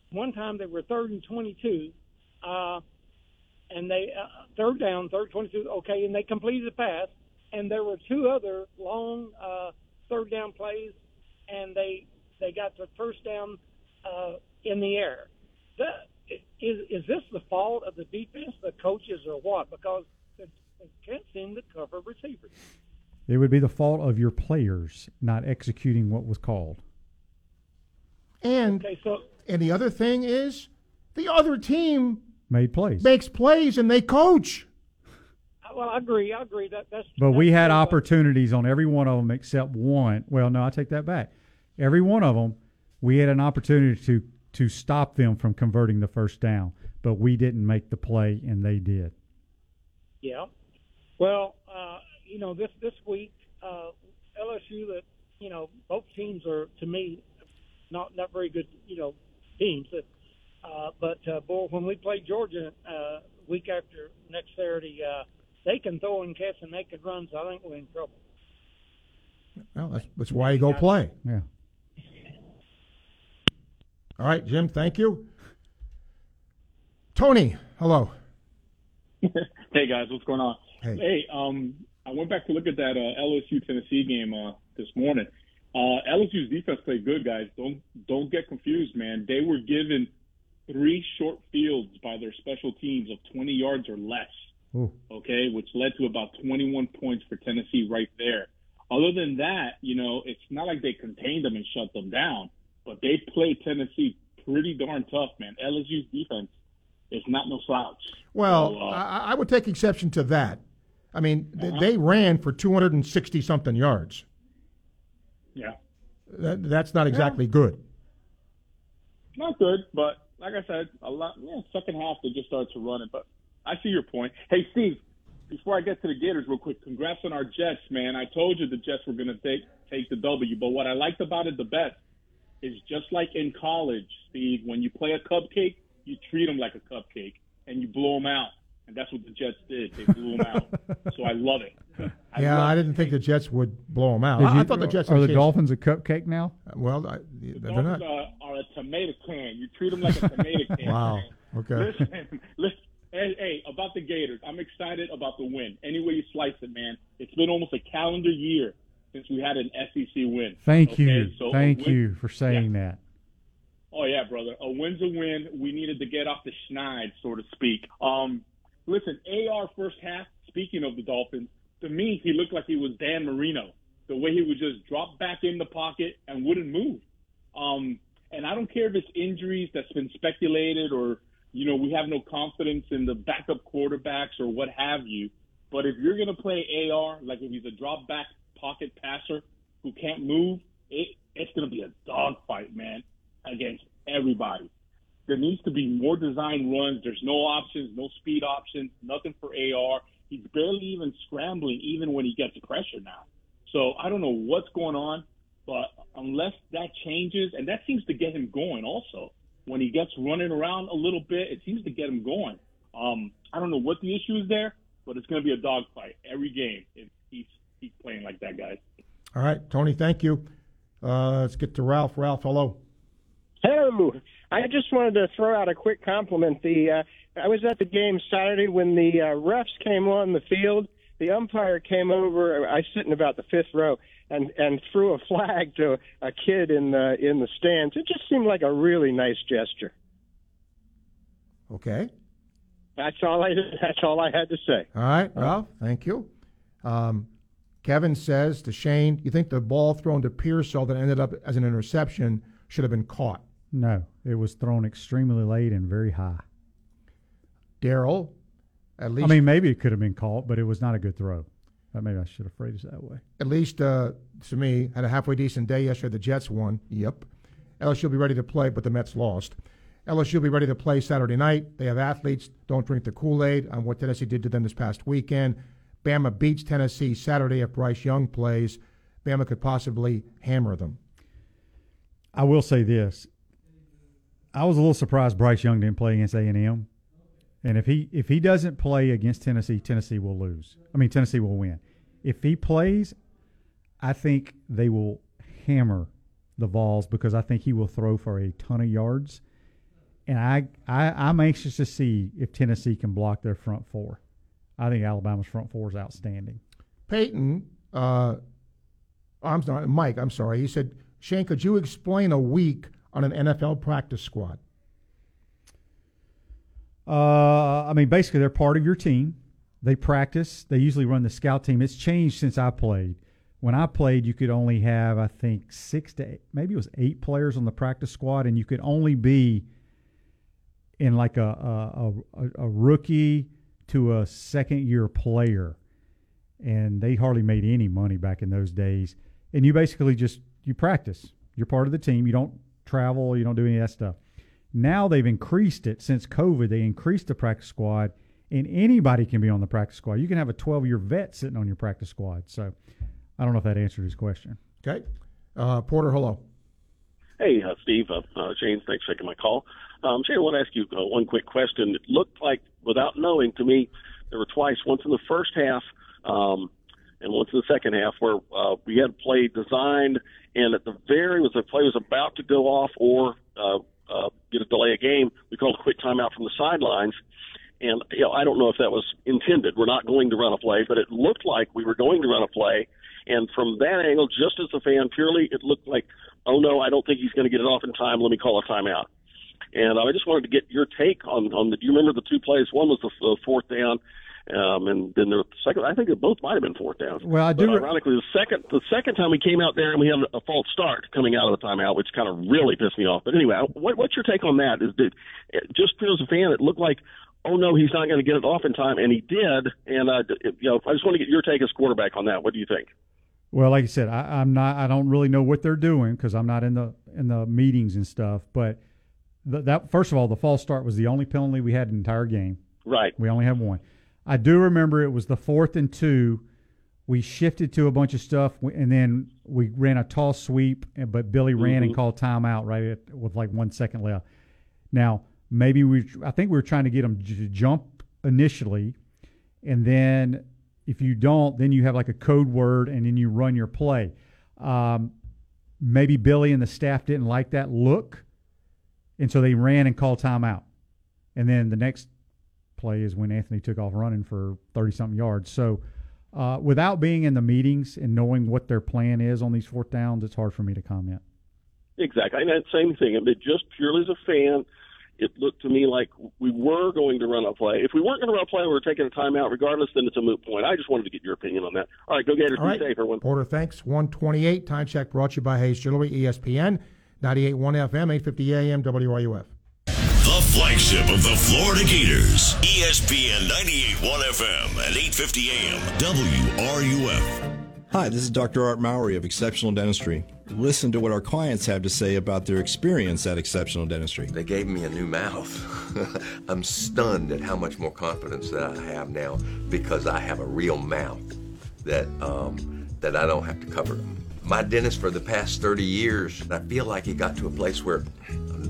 one time they were third and twenty-two, uh, and they uh, third down, third twenty-two, okay, and they completed the pass. And there were two other long uh, third down plays, and they they got the first down uh, in the air. That, is is this the fault of the defense, the coaches, or what? Because they can't seem to cover receivers. It would be the fault of your players not executing what was called. And okay, so, and the other thing is the other team – Made plays. Makes plays, and they coach. Well, I agree. I agree. That, that's. But that's we had true. Opportunities on every one of them except one. Well, no, I take that back. Every one of them, we had an opportunity to, to stop them from converting the first down, but we didn't make the play, and they did. Yeah. Well, uh, you know, this, this week, uh, L S U, that, you know, both teams are, to me, not, not very good, you know, teams that Uh, but, uh, boy, when we play Georgia uh, week after next Saturday, uh, they can throw and catch and they can run, so I think we're in trouble. Well, that's, that's why you go play. Yeah. All right, Jim, thank you. Tony, hello. Hey, guys, what's going on? Hey, hey um, I went back to look at that uh, L S U Tennessee game uh, this morning. Uh, L S U's defense played good, guys. Don't don't get confused, man. They were given three short fields by their special teams of twenty yards or less, Ooh. okay, which led to about twenty-one points for Tennessee right there. Other than that, you know, it's not like they contained them and shut them down, but they played Tennessee pretty darn tough, man. L S U's defense is not no slouch. Well, so, uh, I, I would take exception to that. I mean, th- uh-huh. they ran for two hundred sixty-something yards. Yeah. That, that's not exactly yeah. good. Not good, but like I said, a lot. Yeah, second half they just started to run it. But I see your point. Hey, Steve, before I get to the Gators real quick, congrats on our Jets, man. I told you the Jets were going to take take the W. But what I liked about it the best is just like in college, Steve, when you play a cupcake, you treat them like a cupcake, and you blow them out. And that's what the Jets did. They blew them out. So I love it. I yeah, love I didn't it. think the Jets would blow them out. You, I thought the Jets are the Dolphins a cupcake now. Well, I, the they're Dolphins not. Are, are a tomato can. You treat them like a tomato can. Wow. Man. Okay. Listen, listen. Hey, hey, about the Gators. I'm excited about the win. Any way you slice it, man. It's been almost a calendar year since we had an S E C win. Thank okay? you. So Thank you for saying yeah. that. Oh yeah, brother. A win's a win. We needed to get off the schneid, so to speak. Um. Listen, A R first half, speaking of the Dolphins, to me, he looked like he was Dan Marino, the way he would just drop back in the pocket and wouldn't move. Um, and I don't care if it's injuries that's been speculated or, you know, we have no confidence in the backup quarterbacks or what have you. But if you're going to play A R, like if he's a drop back pocket passer who can't move, it, it's going to be a dogfight, man, against everybody. There needs to be more design runs. There's no options, no speed options, nothing for A R. He's barely even scrambling, even when he gets pressure now. So I don't know what's going on, but unless that changes, and that seems to get him going also. When he gets running around a little bit, it seems to get him going. Um, I don't know what the issue is there, but it's going to be a dogfight every game if he's, he's playing like that, guys. All right, Tony, thank you. Uh, let's get to Ralph. Ralph, hello. Hello. I just wanted to throw out a quick compliment. The uh, I was at the game Saturday when the uh, refs came on the field. The umpire came over. I was sitting about the fifth row and, and threw a flag to a kid in the in the stands. It just seemed like a really nice gesture. Okay. That's all I that's all I had to say. All right, Ralph. Thank you. Um, Kevin says to Shane, "You think the ball thrown to Pearsall that ended up as an interception should have been caught?" No, it was thrown extremely late and very high. Daryl, at least... I mean, maybe it could have been caught, but it was not a good throw. Maybe I should have phrased it that way. At least, uh, to me, had a halfway decent day yesterday. The Jets won. Yep. L S U will be ready to play, but the Mets lost. L S U will be ready to play Saturday night. They have athletes. Don't drink the Kool-Aid on what Tennessee did to them this past weekend. Bama beats Tennessee Saturday if Bryce Young plays. Bama could possibly hammer them. I will say this. I was a little surprised Bryce Young didn't play against A and M. And if he if he doesn't play against Tennessee, Tennessee will lose. I mean, Tennessee will win. If he plays, I think they will hammer the Vols because I think he will throw for a ton of yards. And I, I, I'm anxious to see if Tennessee can block their front four. I think Alabama's front four is outstanding. Peyton, uh, I'm sorry, Mike, I'm sorry. He said, Shane, could you explain a week on an N F L practice squad? Uh, I mean, basically they're part of your team. They practice. They usually run the scout team. It's changed since I played. When I played, you could only have, I think, six to eight, maybe it was eight players on the practice squad, and you could only be in like a a, a, a rookie to a second-year player. And they hardly made any money back in those days. And you basically just, you practice. You're part of the team. You don't travel, you don't do any of that stuff. Now they've increased it since COVID. They increased the practice squad, and anybody can be on the practice squad. You can have a twelve-year vet sitting on your practice squad. So I don't know if that answered his question. Okay. Uh, Porter, hello. Hey, uh, Steve. Uh, uh, James, thanks for taking my call. Um, Shane, I want to ask you uh, one quick question. It looked like, without knowing, to me, there were twice, once in the first half um, and once in the second half, where uh, we had a play designed, and at the very was the play was about to go off or uh, uh, get a delay a game, we called a quick timeout from the sidelines. And, you know, I don't know if that was intended. We're not going to run a play, but it looked like we were going to run a play. And from that angle, just as a fan, purely, it looked like, oh, no, I don't think he's going to get it off in time. Let me call a timeout. And I just wanted to get your take on, on the – do you remember the two plays? One was the uh, fourth down, um, and then the second – I think they both might have been fourth down. Well, I do – ironically, the second the second time we came out there and we had a false start coming out of the timeout, which kind of really pissed me off. But anyway, what, what's your take on that? Is did, just as a fan, it looked like – oh, no, he's not going to get it off in time, and he did. And uh, you know, I just want to get your take as quarterback on that. What do you think? Well, like you said, I, I'm not. I don't really know what they're doing because I'm not in the in the meetings and stuff. But the, that first of all, the false start was the only penalty we had in the entire game. Right. We only had one. I do remember it was the fourth and two. We shifted to a bunch of stuff, and then we ran a toss sweep. But Billy ran mm-hmm. and called timeout right at, with like one second left. Now. Maybe we, I think we were trying to get them to jump initially, and then if you don't, then you have like a code word, and then you run your play. Um, maybe Billy and the staff didn't like that look, and so they ran and called timeout. And then the next play is when Anthony took off running for thirty-something yards. So uh, without being in the meetings and knowing what their plan is on these fourth downs, it's hard for me to comment. Exactly. And that same thing. I mean, just purely as a fan – it looked to me like we were going to run a play. If we weren't going to run a play, we were taking a timeout. Regardless, then it's a moot point. I just wanted to get your opinion on that. All right, go Gators. All right. Be safe, everyone. Porter, thanks. one twenty-eight Time Check brought to you by Hayes Jewelry, E S P N, ninety-eight point one F M, eight fifty A M, W R U F. The flagship of the Florida Gators, E S P N ninety-eight point one F M and eight fifty A M, W R U F. Hi, this is Doctor Art Mowry of Exceptional Dentistry. Listen to what our clients have to say about their experience at Exceptional Dentistry. They gave me a new mouth. I'm stunned at how much more confidence that I have now because I have a real mouth that um, that I don't have to cover. My dentist for the past thirty years, I feel like he got to a place where I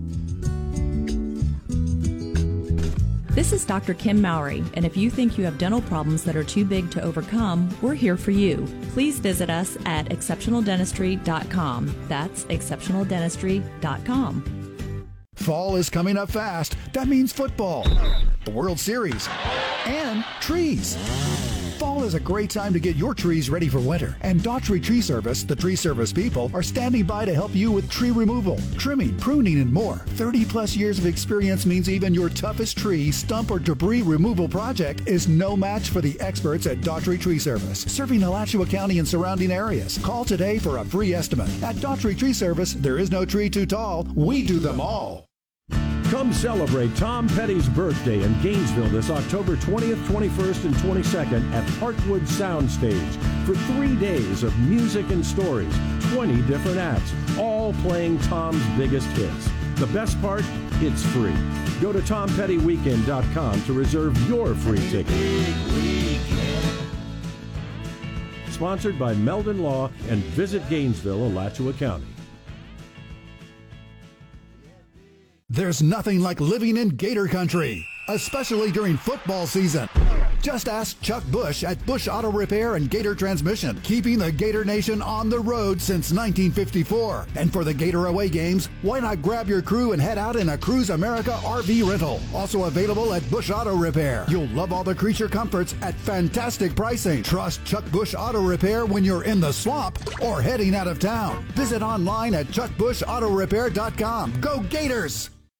This is Doctor Kim Mowry, and if you think you have dental problems that are too big to overcome, we're here for you. Please visit us at exceptional dentistry dot com. That's exceptional dentistry dot com. Fall is coming up fast. That means football, the World Series, and trees. Fall is a great time to get your trees ready for winter, and Daughtry Tree Service, the tree service people, are standing by to help you with tree removal, trimming, pruning, and more. thirty plus years of experience means even your toughest tree, stump, or debris removal project is no match for the experts at Daughtry Tree Service, serving Alachua County and surrounding areas. Call today for a free estimate. At Daughtry Tree Service, there is no tree too tall. We do them all. Come celebrate Tom Petty's birthday in Gainesville this October twentieth, twenty-first, and twenty-second at Heartwood Soundstage for three days of music and stories, twenty different acts, all playing Tom's biggest hits. The best part? It's free. Go to tom petty weekend dot com to reserve your free ticket. Sponsored by Meldon Law and Visit Gainesville, Alachua County. There's nothing like living in Gator Country, especially during football season. Just ask Chuck Bush at Bush Auto Repair and Gator Transmission, keeping the Gator Nation on the road since nineteen fifty-four. And for the Gator away games, why not grab your crew and head out in a Cruise America R V rental? Also available at Bush Auto Repair. You'll love all the creature comforts at fantastic pricing. Trust Chuck Bush Auto Repair when you're in the swamp or heading out of town. Visit online at chuck bush auto repair dot com. Go Gators!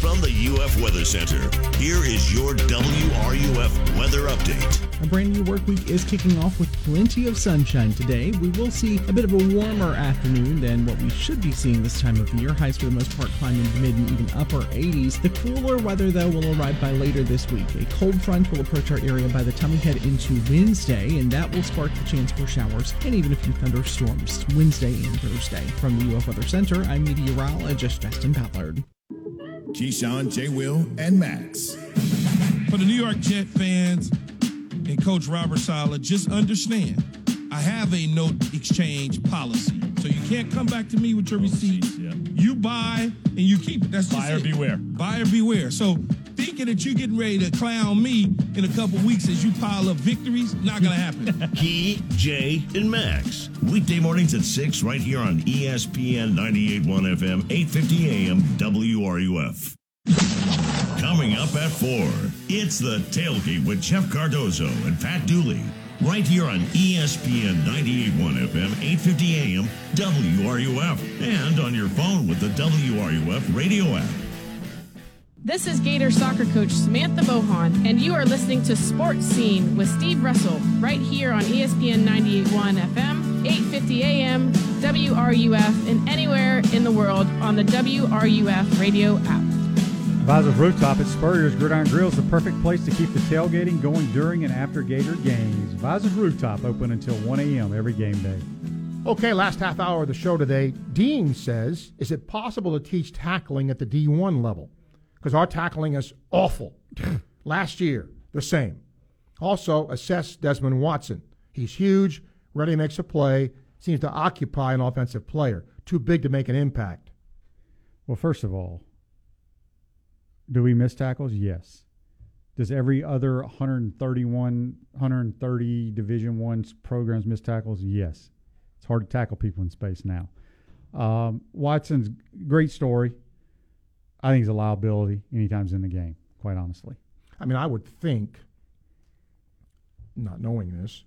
From the U F Weather Center, here is your W R U F weather update. A brand new work week is kicking off with plenty of sunshine today. We will see a bit of a warmer afternoon than what we should be seeing this time of year. Highs for the most part climb into the mid and even upper eighties. The cooler weather, though, will arrive by later this week. A cold front will approach our area by the time we head into Wednesday, and that will spark the chance for showers and even a few thunderstorms Wednesday and Thursday. From the U F Weather Center, I'm meteorologist Justin Ballard. Keyshawn, J. Will, and Max. For the New York Jet fans and Coach Robert Saleh, just understand, I have a note exchange policy. So you can't come back to me with your receipt. Yeah. You buy and you keep it. That's just Buyer it. beware. Buyer beware. So thinking that you're getting ready to clown me in a couple weeks as you pile up victories, not going to happen. Key, Jay, and Max. Weekday mornings at six right here on E S P N ninety-eight point one F M, eight fifty A M, W R U F. Coming up at four, it's The Tailgate with Jeff Cardozo and Pat Dooley. Right here on E S P N ninety-eight point one F M, eight fifty A M, W R U F. And on your phone with the W R U F radio app. This is Gator soccer coach Samantha Bohan, and you are listening to Sports Scene with Steve Russell right here on E S P N ninety-eight point one F M, eight fifty A M, W R U F, and anywhere in the world on the W R U F radio app. Visor Rooftop at Spurrier's Gridiron Grill is the perfect place to keep the tailgating going during and after Gator games. Visor's Rooftop open until one A M every game day. Okay, last half hour of the show today. Dean says, is it possible to teach tackling at the D one level? Because our tackling is awful. Last year, the same. Also, assess Desmond Watson. He's huge, ready to make a play, seems to occupy an offensive player. Too big to make an impact. Well, first of all, do we miss tackles? Yes. Does every other one thirty-one, one thirty Division I programs miss tackles? Yes. It's hard to tackle people in space now. Um, Watson's great story. I think he's a liability anytime he's in the game, quite honestly. I mean, I would think, not knowing this,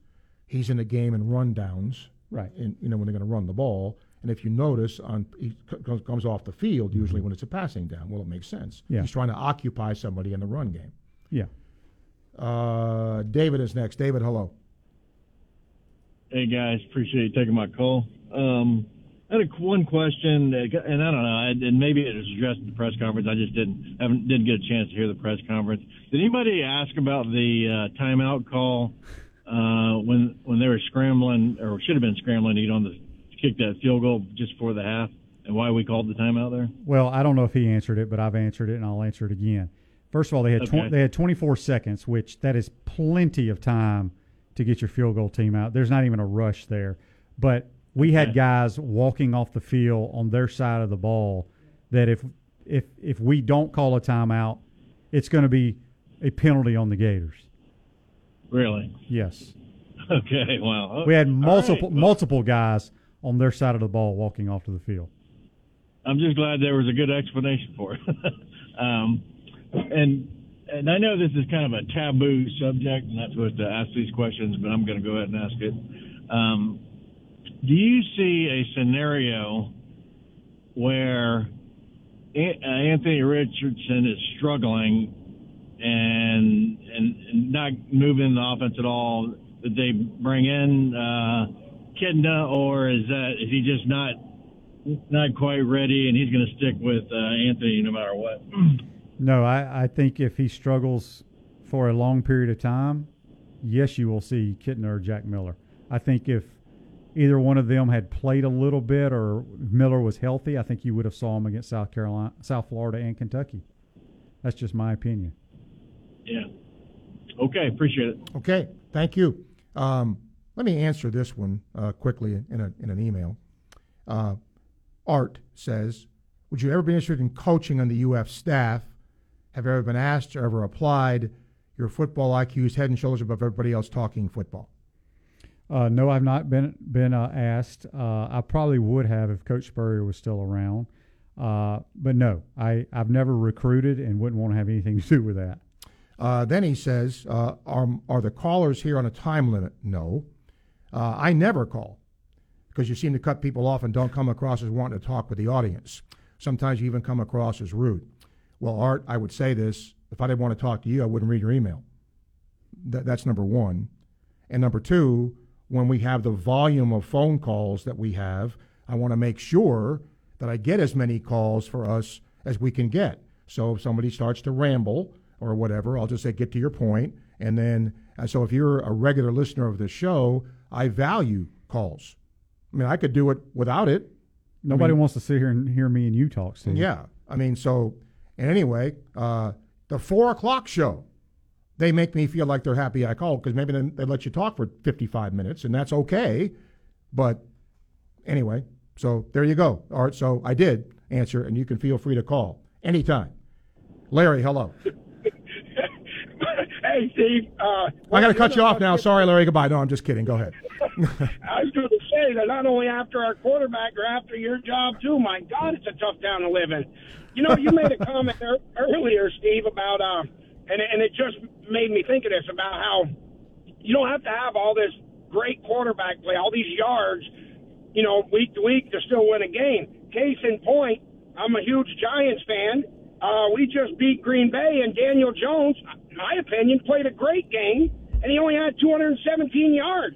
he's in the game in rundowns. Right. And you know, when they're going to run the ball. And if you notice, on he c- comes off the field usually mm-hmm. when it's a passing down. Well, it makes sense. Yeah. He's trying to occupy somebody in the run game. Yeah. Uh, David is next. David, hello. Hey, guys. Appreciate you taking my call. Um I had a, one question, and I don't know, and maybe it was addressed in the press conference. I just didn't haven't, didn't get a chance to hear the press conference. Did anybody ask about the uh, timeout call uh, when when they were scrambling, or should have been scrambling to get on the to kick that field goal just before the half, and why we called the timeout there? Well, I don't know if he answered it, but I've answered it, and I'll answer it again. First of all, they had okay. tw- they had twenty-four seconds, which that is plenty of time to get your field goal team out. There's not even a rush there, but. We had guys walking off the field on their side of the ball that if if if we don't call a timeout, it's going to be a penalty on the Gators. Really? Yes. Okay, wow. We had multiple right. multiple guys on their side of the ball walking off to the field. I'm just glad there was a good explanation for it. um, and and I know this is kind of a taboo subject. I'm not supposed to ask these questions, but I'm going to go ahead and ask it. Um Do you see a scenario where Anthony Richardson is struggling and and not moving the offense at all? That they bring in uh, Kitna, or is that is he just not not quite ready and he's going to stick with uh, Anthony no matter what? No, I, I think if he struggles for a long period of time, yes, you will see Kitna or Jack Miller. I think if either one of them had played a little bit, or Miller was healthy, I think you would have saw him against South Carolina, South Florida, and Kentucky. That's just my opinion. Yeah. Okay, appreciate it. Okay, thank you. Um, let me answer this one uh, quickly in a in an email. Uh, Art says, "Would you ever be interested in coaching on the U F staff? Have you ever been asked or ever applied? Your football I Q is head and shoulders above everybody else talking football." Uh, no, I've not been been uh, asked. Uh, I probably would have if Coach Spurrier was still around. Uh, but no, I, I've never recruited and wouldn't want to have anything to do with that. Uh, then he says, uh, are, are the callers here on a time limit? No. Uh, I never call because you seem to cut people off and don't come across as wanting to talk with the audience. Sometimes you even come across as rude. Well, Art, I would say this. If I didn't want to talk to you, I wouldn't read your email. Th- that's number one. And number two, when we have the volume of phone calls that we have, I want to make sure that I get as many calls for us as we can get. So if somebody starts to ramble or whatever, I'll just say, get to your point. And then, uh, so if you're a regular listener of the show, I value calls. I mean, I could do it without it. Nobody I mean, wants to sit here and hear me and you talk, Steve. Yeah. I mean, so, and anyway, uh, the four o'clock show, they make me feel like they're happy I called because maybe they, they let you talk for fifty-five minutes, and that's okay. But anyway, so there you go. All right, so I did answer, and you can feel free to call anytime. Larry, hello. Hey, Steve. Uh, I got to cut you off now. Sorry, Larry. Goodbye. No, I'm just kidding. Go ahead. I was going to say that not only after our quarterback, or after your job, too. My God, it's a tough town to live in. You know, you made a comment er- earlier, Steve, about, uh, and, and it just made me think of this, about how you don't have to have all this great quarterback play, all these yards, you know, week to week to still win a game. Case in point, I'm a huge Giants fan. Uh, we just beat Green Bay, and Daniel Jones, in my opinion, played a great game, and he only had two hundred seventeen yards,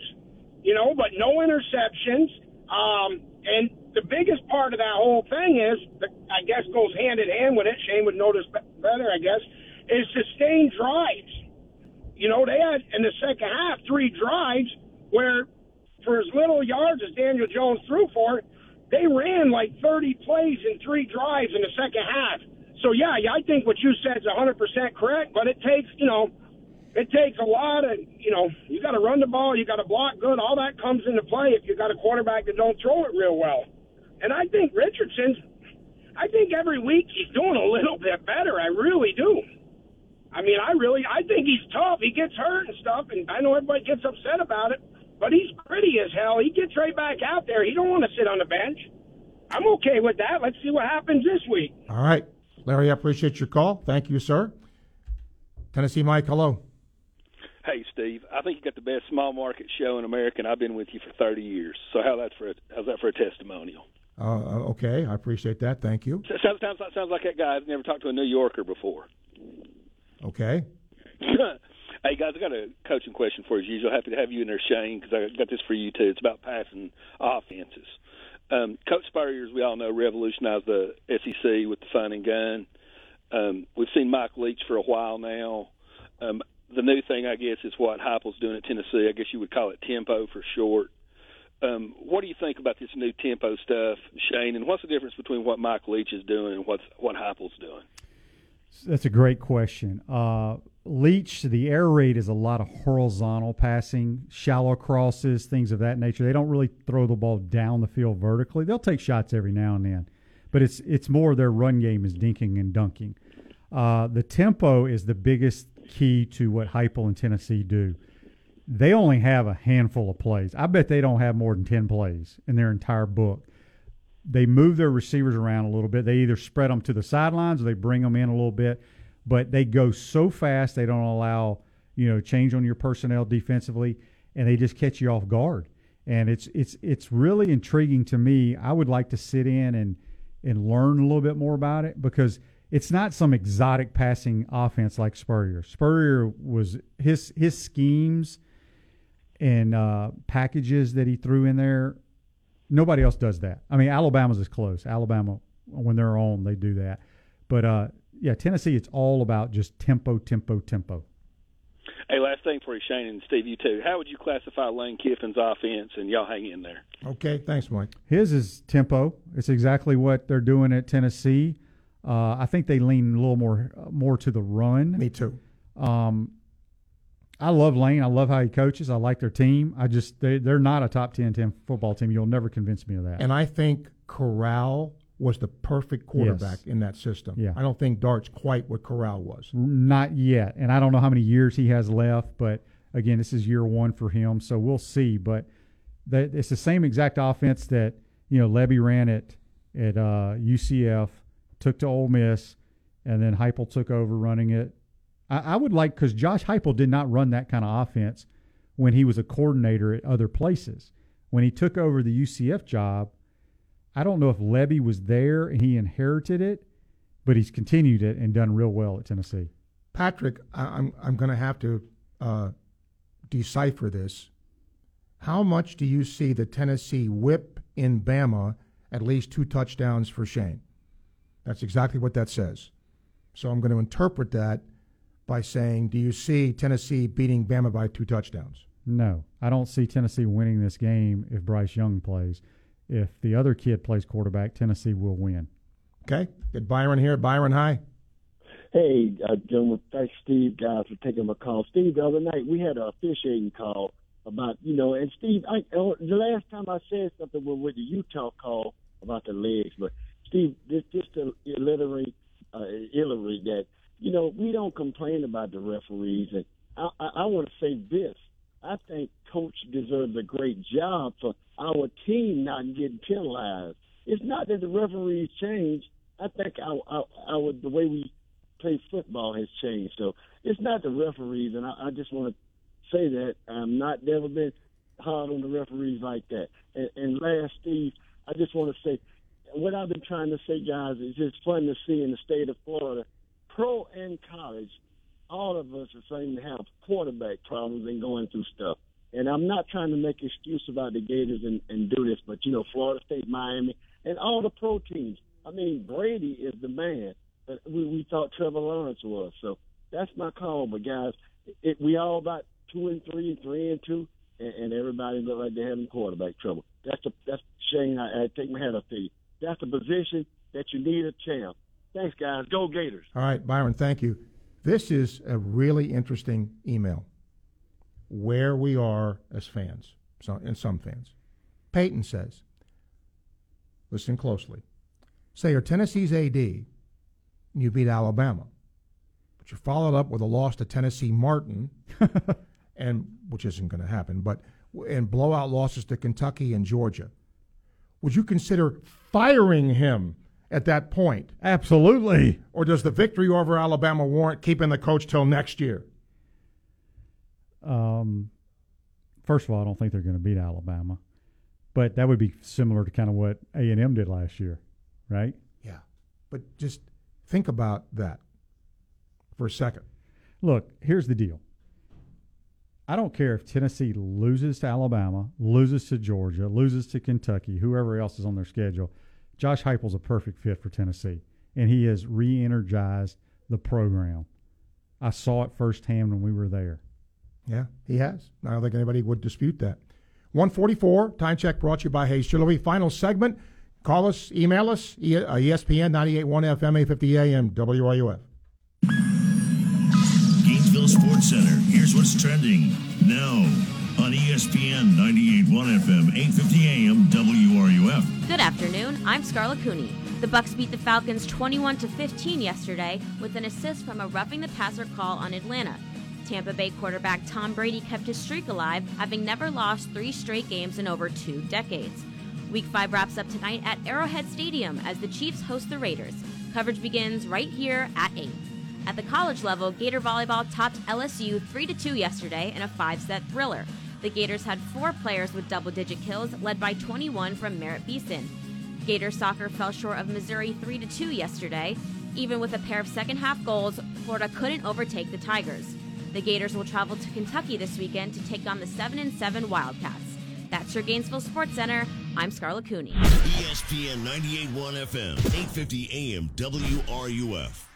you know, but no interceptions. Um, and the biggest part of that whole thing is, that I guess goes hand in hand with it, Shane would notice better, I guess, is sustained drives. You know, they had, in the second half, three drives where, for as little yards as Daniel Jones threw for, they ran like thirty plays in three drives in the second half. So, yeah, yeah, I think what you said is one hundred percent correct, but it takes, you know, it takes a lot of, you know, you got to run the ball, you got to block good. All that comes into play if you got a quarterback that don't throw it real well. And I think Richardson's, I think every week he's doing a little bit better. I really do. I mean, I really, I think he's tough. He gets hurt and stuff, and I know everybody gets upset about it. But he's gritty as hell. He gets right back out there. He don't want to sit on the bench. I'm okay with that. Let's see what happens this week. All right. Larry, I appreciate your call. Thank you, sir. Tennessee Mike, hello. Hey, Steve. I think you got the best small market show in America, and I've been with you for thirty years. So how that's for a, how's that for a testimonial? Uh, okay. I appreciate that. Thank you. So, sometimes that sounds like that guy. I've never talked to a New Yorker before. Okay. Hey, guys, I got a coaching question for you, as usual. Happy to have you in there, Shane, because I got this for you, too. It's about passing offenses. Um, Coach Spurrier, as we all know, revolutionized the S E C with the fun and gun. Um, we've seen Mike Leach for a while now. Um, the new thing, I guess, is what Heupel's doing at Tennessee. I guess you would call it tempo for short. Um, what do you think about this new tempo stuff, Shane, and what's the difference between what Mike Leach is doing and what's, what Heupel's doing? That's a great question. Uh, Leach, the air raid is a lot of horizontal passing, shallow crosses, things of that nature. They don't really throw the ball down the field vertically. They'll take shots every now and then, but it's it's more their run game is dinking and dunking. Uh, the tempo is the biggest key to what Heupel and Tennessee do. They only have a handful of plays. I bet they don't have more than ten plays in their entire book. They move their receivers around a little bit. They either spread them to the sidelines or they bring them in a little bit. But they go so fast they don't allow, you know, change on your personnel defensively, and they just catch you off guard. And it's it's it's really intriguing to me. I would like to sit in and and learn a little bit more about it because it's not some exotic passing offense like Spurrier. Spurrier was his his schemes and uh, packages that he threw in there. Nobody else does that. I mean, Alabama's is close. Alabama, when they're on, they do that. But, uh, yeah, Tennessee, it's all about just tempo, tempo, tempo. Hey, last thing for you, Shane, and Steve, you too. How would you classify Lane Kiffin's offense? And y'all hang in there. Okay, thanks, Mike. His is tempo. It's exactly what they're doing at Tennessee. Uh, I think they lean a little more more to the run. Me too. Um, I love Lane. I love how he coaches. I like their team. I just they, they're not a top ten team football team. You'll never convince me of that. And I think Corral was the perfect quarterback yes. in that system. Yeah. I don't think Dart's quite what Corral was. Not yet. And I don't know how many years he has left. But, again, this is year one for him, so we'll see. But that, it's the same exact offense that, you know, Lebby ran at at uh, U C F, took to Ole Miss, and then Heupel took over running it. I, I would like, because Josh Heupel did not run that kind of offense when he was a coordinator at other places. When he took over the U C F job, I don't know if Lebby was there and he inherited it, but he's continued it and done real well at Tennessee. Patrick, I'm I'm going to have to uh, decipher this. How much do you see the Tennessee whip in Bama, at least two touchdowns for Shane? That's exactly what that says. So I'm going to interpret that by saying, do you see Tennessee beating Bama by two touchdowns? No, I don't see Tennessee winning this game if Bryce Young plays. If the other kid plays quarterback, Tennessee will win. Okay, good. Byron here. Byron, hi. Hey, uh, gentlemen, thanks, Steve, guys, for taking my call. Steve, the other night we had an officiating call about, you know, and Steve, I, the last time I said something was with the Utah call about the legs, but Steve, this, just to illiterate, uh, illiterate that, you know, we don't complain about the referees, and I, I, I want to say this. I think Coach deserves a great job for our team not getting penalized. It's not that the referees change. I think our, our, our, the way we play football has changed. So it's not the referees, and I, I just want to say that I'm not never been hard on the referees like that. And, and last, Steve, I just want to say what I've been trying to say, guys, is it's fun to see in the state of Florida, pro and college, all of us are seem to have quarterback problems and going through stuff. And I'm not trying to make excuse about the Gators and, and do this, but, you know, Florida State, Miami, and all the pro teams. I mean, Brady is the man that we, we thought Trevor Lawrence was. So that's my call. But, guys, it, we all about two and three and three and two, and, and everybody look like they're having quarterback trouble. That's a, that's Shane. I, I take my hat off to you. That's the position that you need a champ. Thanks, guys. Go Gators. All right, Byron, thank you. This is a really interesting email, where we are as fans, so, and some fans. Peyton says, listen closely, say you're Tennessee's A D and you beat Alabama, but you're followed up with a loss to Tennessee Martin, and which isn't going to happen, but and blowout losses to Kentucky and Georgia. Would you consider firing him at that point? Absolutely. Or does the victory over Alabama warrant keeping the coach till next year? Um, first of all, I don't think they're going to beat Alabama, but that would be similar to kind of what A and M did last year, right? Yeah, but just think about that for a second. Look, here's the deal. I don't care if Tennessee loses to Alabama, loses to Georgia, loses to Kentucky, whoever else is on their schedule. Josh Heupel's a perfect fit for Tennessee, and he has re-energized the program. I saw it firsthand when we were there. Yeah, he has. I don't think anybody would dispute that. one forty-four, Time Check brought to you by Hayes Jewelry. Final segment, call us, email us, E S P N ninety-eight point one F M, eight fifty A M, W I U F. Gainesville Sports Center, here's what's trending now on E S P N ninety-eight point one F M, eight fifty A M, W R U F. Good afternoon, I'm Scarlett Cooney. The Bucks beat the Falcons twenty-one to fifteen yesterday with an assist from a roughing the passer call on Atlanta. Tampa Bay quarterback Tom Brady kept his streak alive, having never lost three straight games in over two decades. Week five wraps up tonight at Arrowhead Stadium as the Chiefs host the Raiders. Coverage begins right here at eight. At the college level, Gator volleyball topped L S U three to two yesterday in a five-set thriller. The Gators had four players with double-digit kills, led by twenty-one from Merritt Beeson. Gator soccer fell short of Missouri three to two yesterday. Even with a pair of second-half goals, Florida couldn't overtake the Tigers. The Gators will travel to Kentucky this weekend to take on the seven and seven Wildcats. That's your Gainesville Sports Center. I'm Scarlett Cooney. E S P N ninety-eight point one F M, eight fifty A M, W R U F.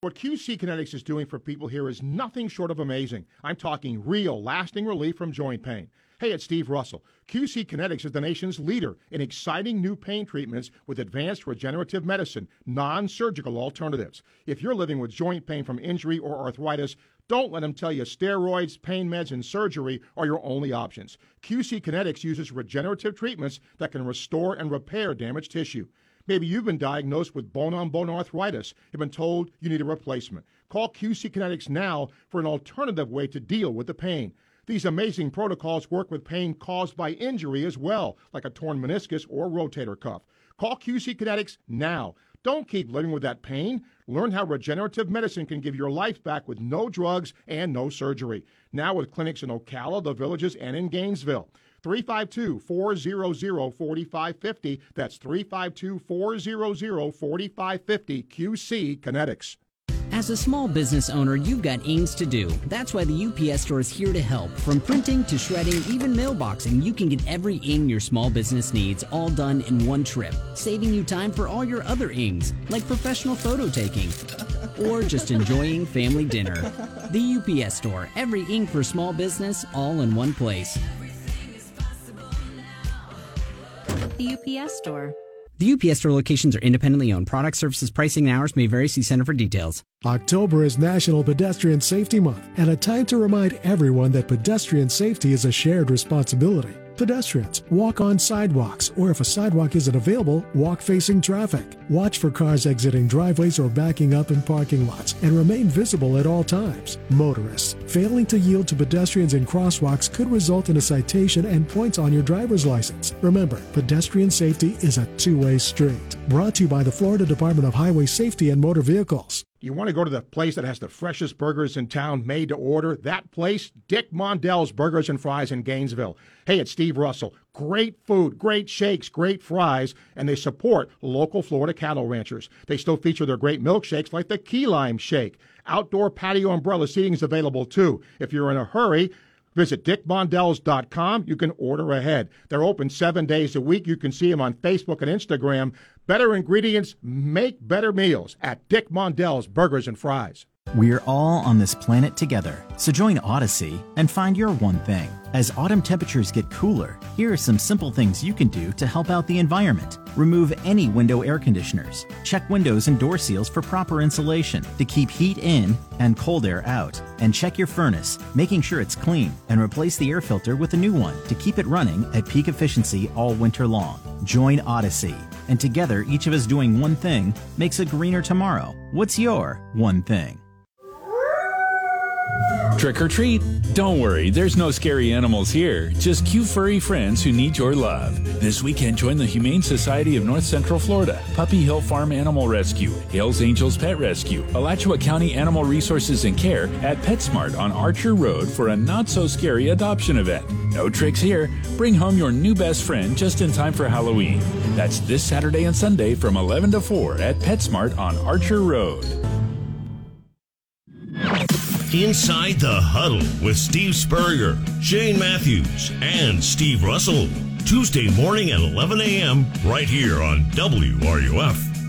What Q C Kinetics is doing for people here is nothing short of amazing. I'm talking real, lasting relief from joint pain. Hey, it's Steve Russell. Q C Kinetics is the nation's leader in exciting new pain treatments with advanced regenerative medicine, non-surgical alternatives. If you're living with joint pain from injury or arthritis, don't let them tell you steroids, pain meds, and surgery are your only options. Q C Kinetics uses regenerative treatments that can restore and repair damaged tissue. Maybe you've been diagnosed with bone-on-bone arthritis. You've been told you need a replacement. Call Q C Kinetics now for an alternative way to deal with the pain. These amazing protocols work with pain caused by injury as well, like a torn meniscus or rotator cuff. Call Q C Kinetics now. Don't keep living with that pain. Learn how regenerative medicine can give your life back with no drugs and no surgery. Now with clinics in Ocala, the Villages, and in Gainesville. three five two, four hundred, forty-five fifty. That's three five two, four hundred, forty-five fifty. Q C Kinetics. As a small business owner, you've got ings to do. That's why the U P S Store is here to help. From printing to shredding, even mailboxing, you can get every ing your small business needs all done in one trip, saving you time for all your other ings, like professional photo taking or just enjoying family dinner. The U P S Store, every ing for small business, all in one place. The U P S Store. The U P S Store locations are independently owned. Product, services, pricing, and hours may vary. See Center for details. October is National Pedestrian Safety Month, and a time to remind everyone that pedestrian safety is a shared responsibility. Pedestrians, walk on sidewalks, or if a sidewalk isn't available, walk facing traffic. Watch for cars exiting driveways or backing up in parking lots, and remain visible at all times. Motorists, failing to yield to pedestrians in crosswalks could result in a citation and points on your driver's license. Remember, pedestrian safety is a two-way street. Brought to you by the Florida Department of Highway Safety and Motor Vehicles. You want to go to the place that has the freshest burgers in town, made to order? That place, Dick Mondell's Burgers and Fries in Gainesville. Hey, it's Steve Russell. Great food, great shakes, great fries, and they support local Florida cattle ranchers. They still feature their great milkshakes like the Key Lime Shake. Outdoor patio umbrella seating is available, too. If you're in a hurry, visit dick mondells dot com. You can order ahead. They're open seven days a week. You can see them on Facebook and Instagram. Better ingredients make better meals at Dick Mondell's Burgers and Fries. We're all on this planet together, so join Odyssey and find your one thing. As autumn temperatures get cooler, here are some simple things you can do to help out the environment. Remove any window air conditioners. Check windows and door seals for proper insulation to keep heat in and cold air out. And check your furnace, making sure it's clean, and replace the air filter with a new one to keep it running at peak efficiency all winter long. Join Odyssey, and together each of us doing one thing makes a greener tomorrow. What's your one thing? Trick or treat? Don't worry, there's no scary animals here, just cute furry friends who need your love. This weekend, join the Humane Society of North Central Florida, Puppy Hill Farm Animal Rescue, Hales Angels Pet Rescue, Alachua County Animal Resources and Care at PetSmart on Archer Road for a not-so-scary adoption event. No tricks here. Bring home your new best friend just in time for Halloween. That's this Saturday and Sunday from eleven to four at PetSmart on Archer Road. Inside the Huddle with Steve Spurrier, Shane Matthews, and Steve Russell. Tuesday morning at eleven a.m. right here on W R U F.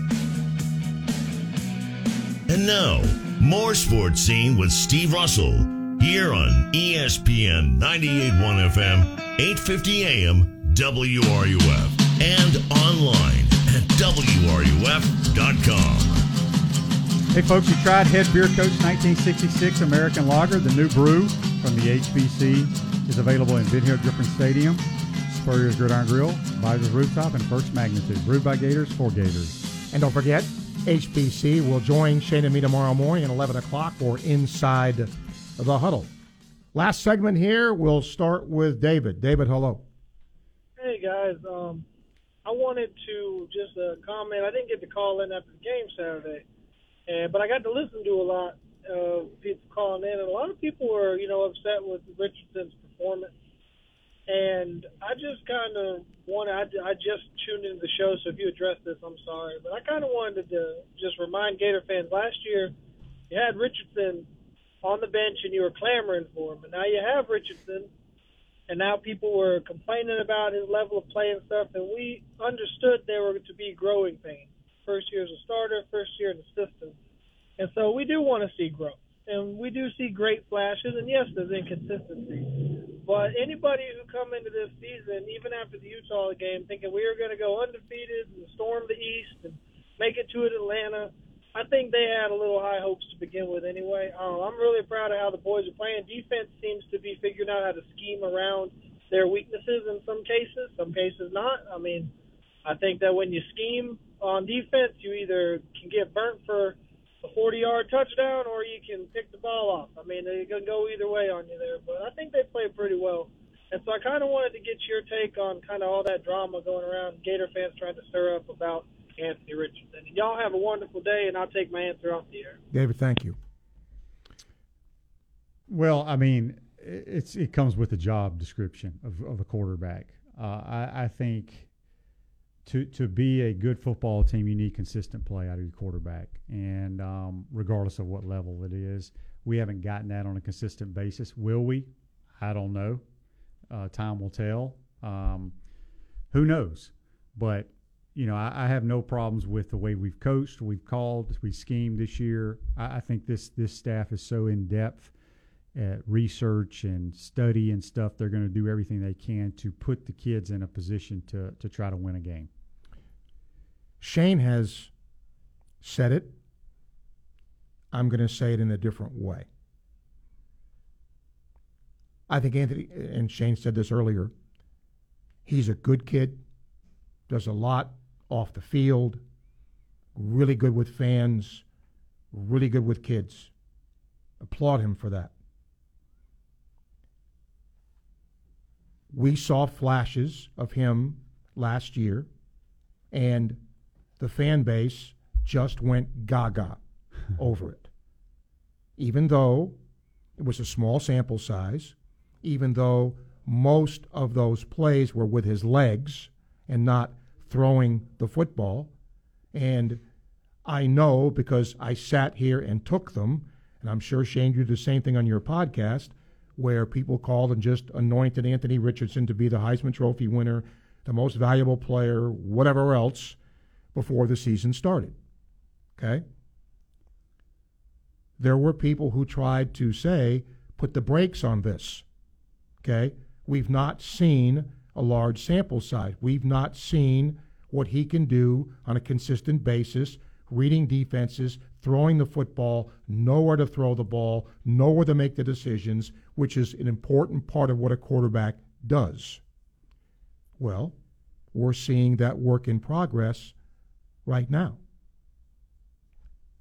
And now, more Sports Scene with Steve Russell here on E S P N ninety-eight point one F M, eight fifty A M, W R U F, and online at W R U F dot com. Hey folks, you tried Head Beer Coach nineteen sixty-six American Lager. The new brew from the H B C is available in Vineyard Griffin Stadium, Spurrier's Gridiron Grill, Visor's Rooftop, and First Magnitude. Brewed by Gators for Gators. And don't forget, H B C will join Shane and me tomorrow morning at eleven o'clock for Inside the Huddle. Last segment here, we'll start with David. David, hello. Hey guys, um, I wanted to just uh, comment. I didn't get to call in after the game Saturday. And, but I got to listen to a lot of people calling in, and a lot of people were, you know, upset with Richardson's performance. And I just kind of wanted, I, I just tuned into the show, so if you address this, I'm sorry. But I kind of wanted to just remind Gator fans, last year you had Richardson on the bench and you were clamoring for him. And now you have Richardson, and now people were complaining about his level of play and stuff, and we understood there were to be growing pains. First year as a starter, first year in the system. And so we do want to see growth. And we do see great flashes, and yes, there's inconsistency. But anybody who come into this season, even after the Utah game, thinking we are going to go undefeated and storm the East and make it to Atlanta, I think they had a little high hopes to begin with anyway. Um, I'm really proud of how the boys are playing. Defense seems to be figuring out how to scheme around their weaknesses in some cases, some cases not. I mean, I think that when you scheme on defense, you either can get burnt for a forty-yard touchdown, or you can pick the ball off. I mean, they can go either way on you there, but I think they played pretty well. And so I kind of wanted to get your take on kind of all that drama going around, Gator fans trying to stir up about Anthony Richardson. And y'all have a wonderful day, and I'll take my answer off the air. David, thank you. Well, I mean, it's it comes with the job description of, of a quarterback. Uh, I, I think to to be a good football team, you need consistent play out of your quarterback, and um, regardless of what level it is, we haven't gotten that on a consistent basis. Will we? I don't know. Uh, time will tell. Um, who knows? But you know, I, I have no problems with the way we've coached, we've called, we schemed this year. I, I think this this staff is so in depth at research and study and stuff. They're going to do everything they can to put the kids in a position to to try to win a game. Shane has said it. I'm going to say it in a different way. I think Anthony, and Shane said this earlier, he's a good kid, does a lot off the field, really good with fans, really good with kids. Applaud him for that. We saw flashes of him last year, and the fan base just went gaga over it. Even though it was a small sample size, even though most of those plays were with his legs and not throwing the football. And I know because I sat here and took them, and I'm sure Shane, you did the same thing on your podcast, where people called and just anointed Anthony Richardson to be the Heisman Trophy winner, the most valuable player, whatever else, before the season started. Okay? There were people who tried to say, put the brakes on this. Okay, we've not seen a large sample size. We've not seen what he can do on a consistent basis, reading defenses, throwing the football, nowhere to throw the ball, nowhere to make the decisions, which is an important part of what a quarterback does. Well, we're seeing that work in progress right now.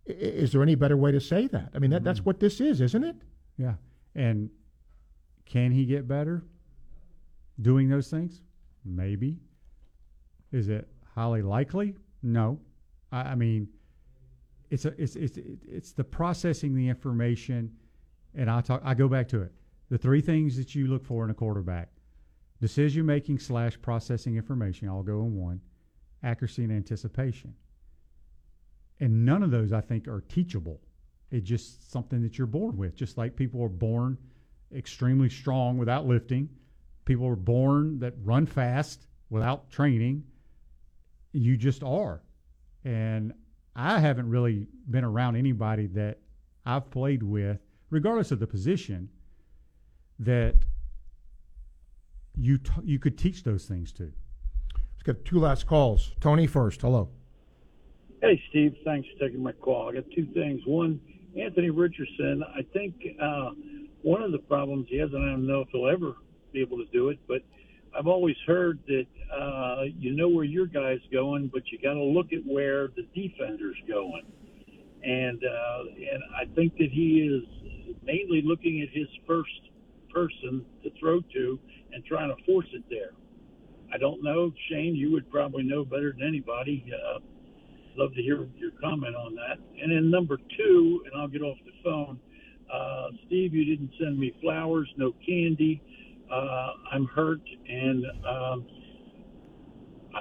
I- is there any better way to say that? I mean, that, mm-hmm. that's what this is, isn't it? Yeah, and can he get better doing those things? Maybe. Is it highly likely? No. I, I mean, it's a it's it's it's the processing the information, and I talk I go back to it. The three things that you look for in a quarterback: decision making slash processing information. I'll go in one. Accuracy and anticipation. And none of those I think are teachable. It's just something that you're born with. Just like people are born extremely strong without lifting. People are born that run fast without training. You just are. And I haven't really been around anybody that I've played with, regardless of the position, that you t- you could teach those things to. Let's get two last calls. Tony first. Hello. Hey, Steve. Thanks for taking my call. I got two things. One, Anthony Richardson, I think uh, – one of the problems he has, and I don't know if he'll ever be able to do it, but I've always heard that uh, you know where your guy's going, but you got to look at where the defender's going. And uh, and I think that he is mainly looking at his first person to throw to and trying to force it there. I don't know. Shane, you would probably know better than anybody. Uh, love to hear your comment on that. And then number two, and I'll get off the phone, Uh, Steve, you didn't send me flowers, no candy. Uh, I'm hurt, and um, I,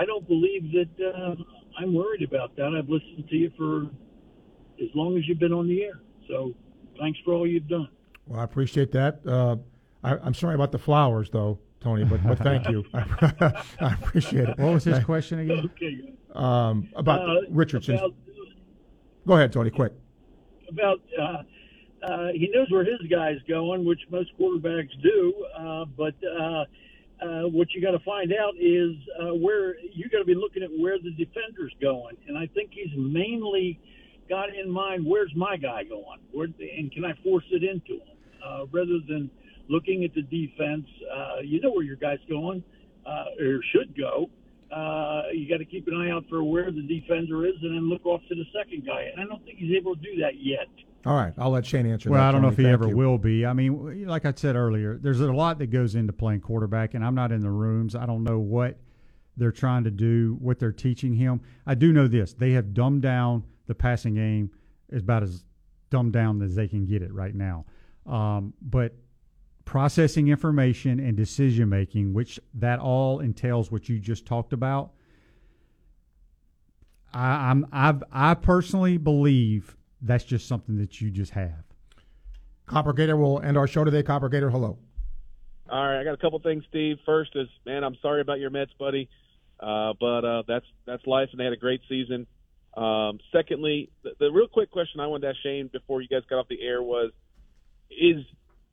I don't believe that uh, I'm worried about that. I've listened to you for as long as you've been on the air. So thanks for all you've done. Well, I appreciate that. Uh, I, I'm sorry about the flowers, though, Tony, but, but thank you. I, I appreciate it. What was his I, question again? Okay. Um, about uh, Richardson. About, Go ahead, Tony, quick. About uh, uh, he knows where his guy's going, which most quarterbacks do. Uh, but uh, uh, what you got to find out is uh, where you got to be looking at where the defender's going. And I think he's mainly got in mind where's my guy going, where, and can I force it into him uh, rather than looking at the defense. Uh, you know where your guy's going uh, or should go, uh, you got to keep an eye out for where the defender is and then look off to the second guy. And I don't think he's able to do that yet. All right, I'll let Shane answer well, that. Well, I don't know if he ever you. will be. I mean, like I said earlier, there's a lot that goes into playing quarterback, and I'm not in the rooms. I don't know what they're trying to do, what they're teaching him. I do know this. They have dumbed down the passing game as about as dumbed down as they can get it right now. Um, but processing information and decision-making, which that all entails what you just talked about, I, I'm, I've, I personally believe – that's just something that you just have. Copper Gator will end our show today. Copper Gator, hello. All right, I got a couple things, Steve. First is, man, I'm sorry about your Mets, buddy, uh, but uh, that's that's life, and they had a great season. Um, secondly, the, the real quick question I wanted to ask Shane before you guys got off the air was, is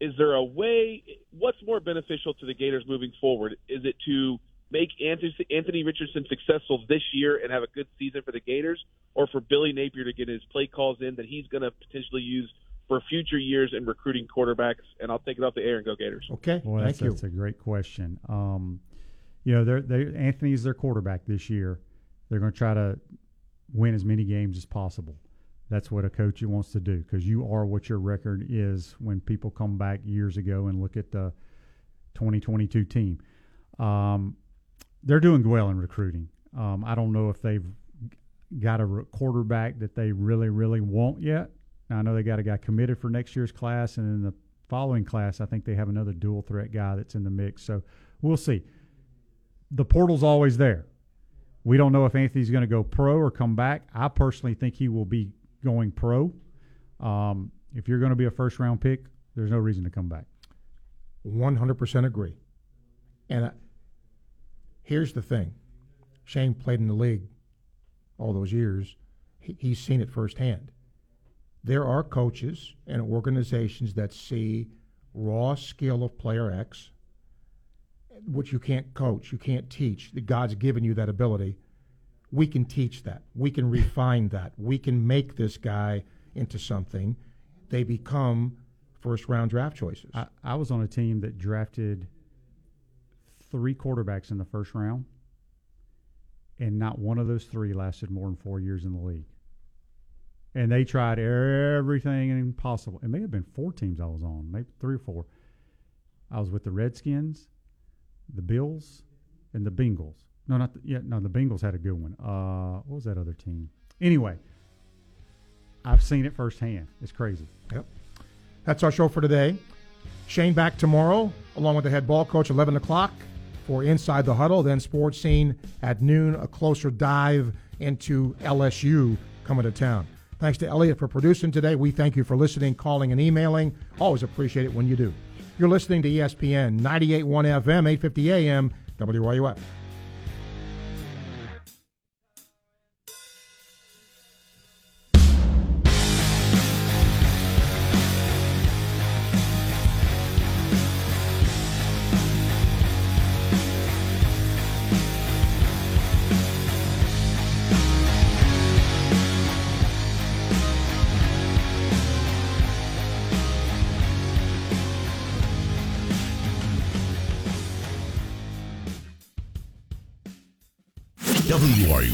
is there a way – what's more beneficial to the Gators moving forward? Is it to make Anthony Richardson successful this year and have a good season for the Gators, or for Billy Napier to get his play calls in that he's going to potentially use for future years in recruiting quarterbacks? And I'll take it off the air and go Gators. Okay, well, thank that's, you. That's a great question. Um, you know, they're, they Anthony's their quarterback this year. They're going to try to win as many games as possible. That's what a coach wants to do, because you are what your record is when people come back years ago and look at the twenty twenty-two team. Um, they're doing well in recruiting. Um, I don't know if they've got a quarterback that they really, really want yet. Now, I know they got a guy committed for next year's class, and in the following class, I think they have another dual threat guy that's in the mix. So we'll see. The portal's always there. We don't know if Anthony's going to go pro or come back. I personally think he will be going pro. Um, if you're going to be a first-round pick, there's no reason to come back. one hundred percent agree. And I, here's the thing. Shane played in the league all those years. He, he's seen it firsthand. There are coaches and organizations that see raw skill of player X, which you can't coach, you can't teach. God's given you that ability. We can teach that. We can refine that. We can make this guy into something. They become first-round draft choices. I, I was on a team that drafted – three quarterbacks in the first round, and not one of those three lasted more than four years in the league. And they tried everything possible. It may have been four teams I was on, maybe three or four. I was with the Redskins, the Bills, and the Bengals. No, not the, yeah, no, the Bengals had a good one. Uh, what was that other team? Anyway, I've seen it firsthand. It's crazy. Yep. That's our show for today. Shane back tomorrow, along with the head ball coach, eleven o'clock. For Inside the Huddle, then Sports Scene at noon, a closer dive into L S U coming to town. Thanks to Elliot for producing today. We thank you for listening, calling, and emailing. Always appreciate it when you do. You're listening to E S P N, ninety-eight point one F M, eight fifty A M, W Y U F. W R U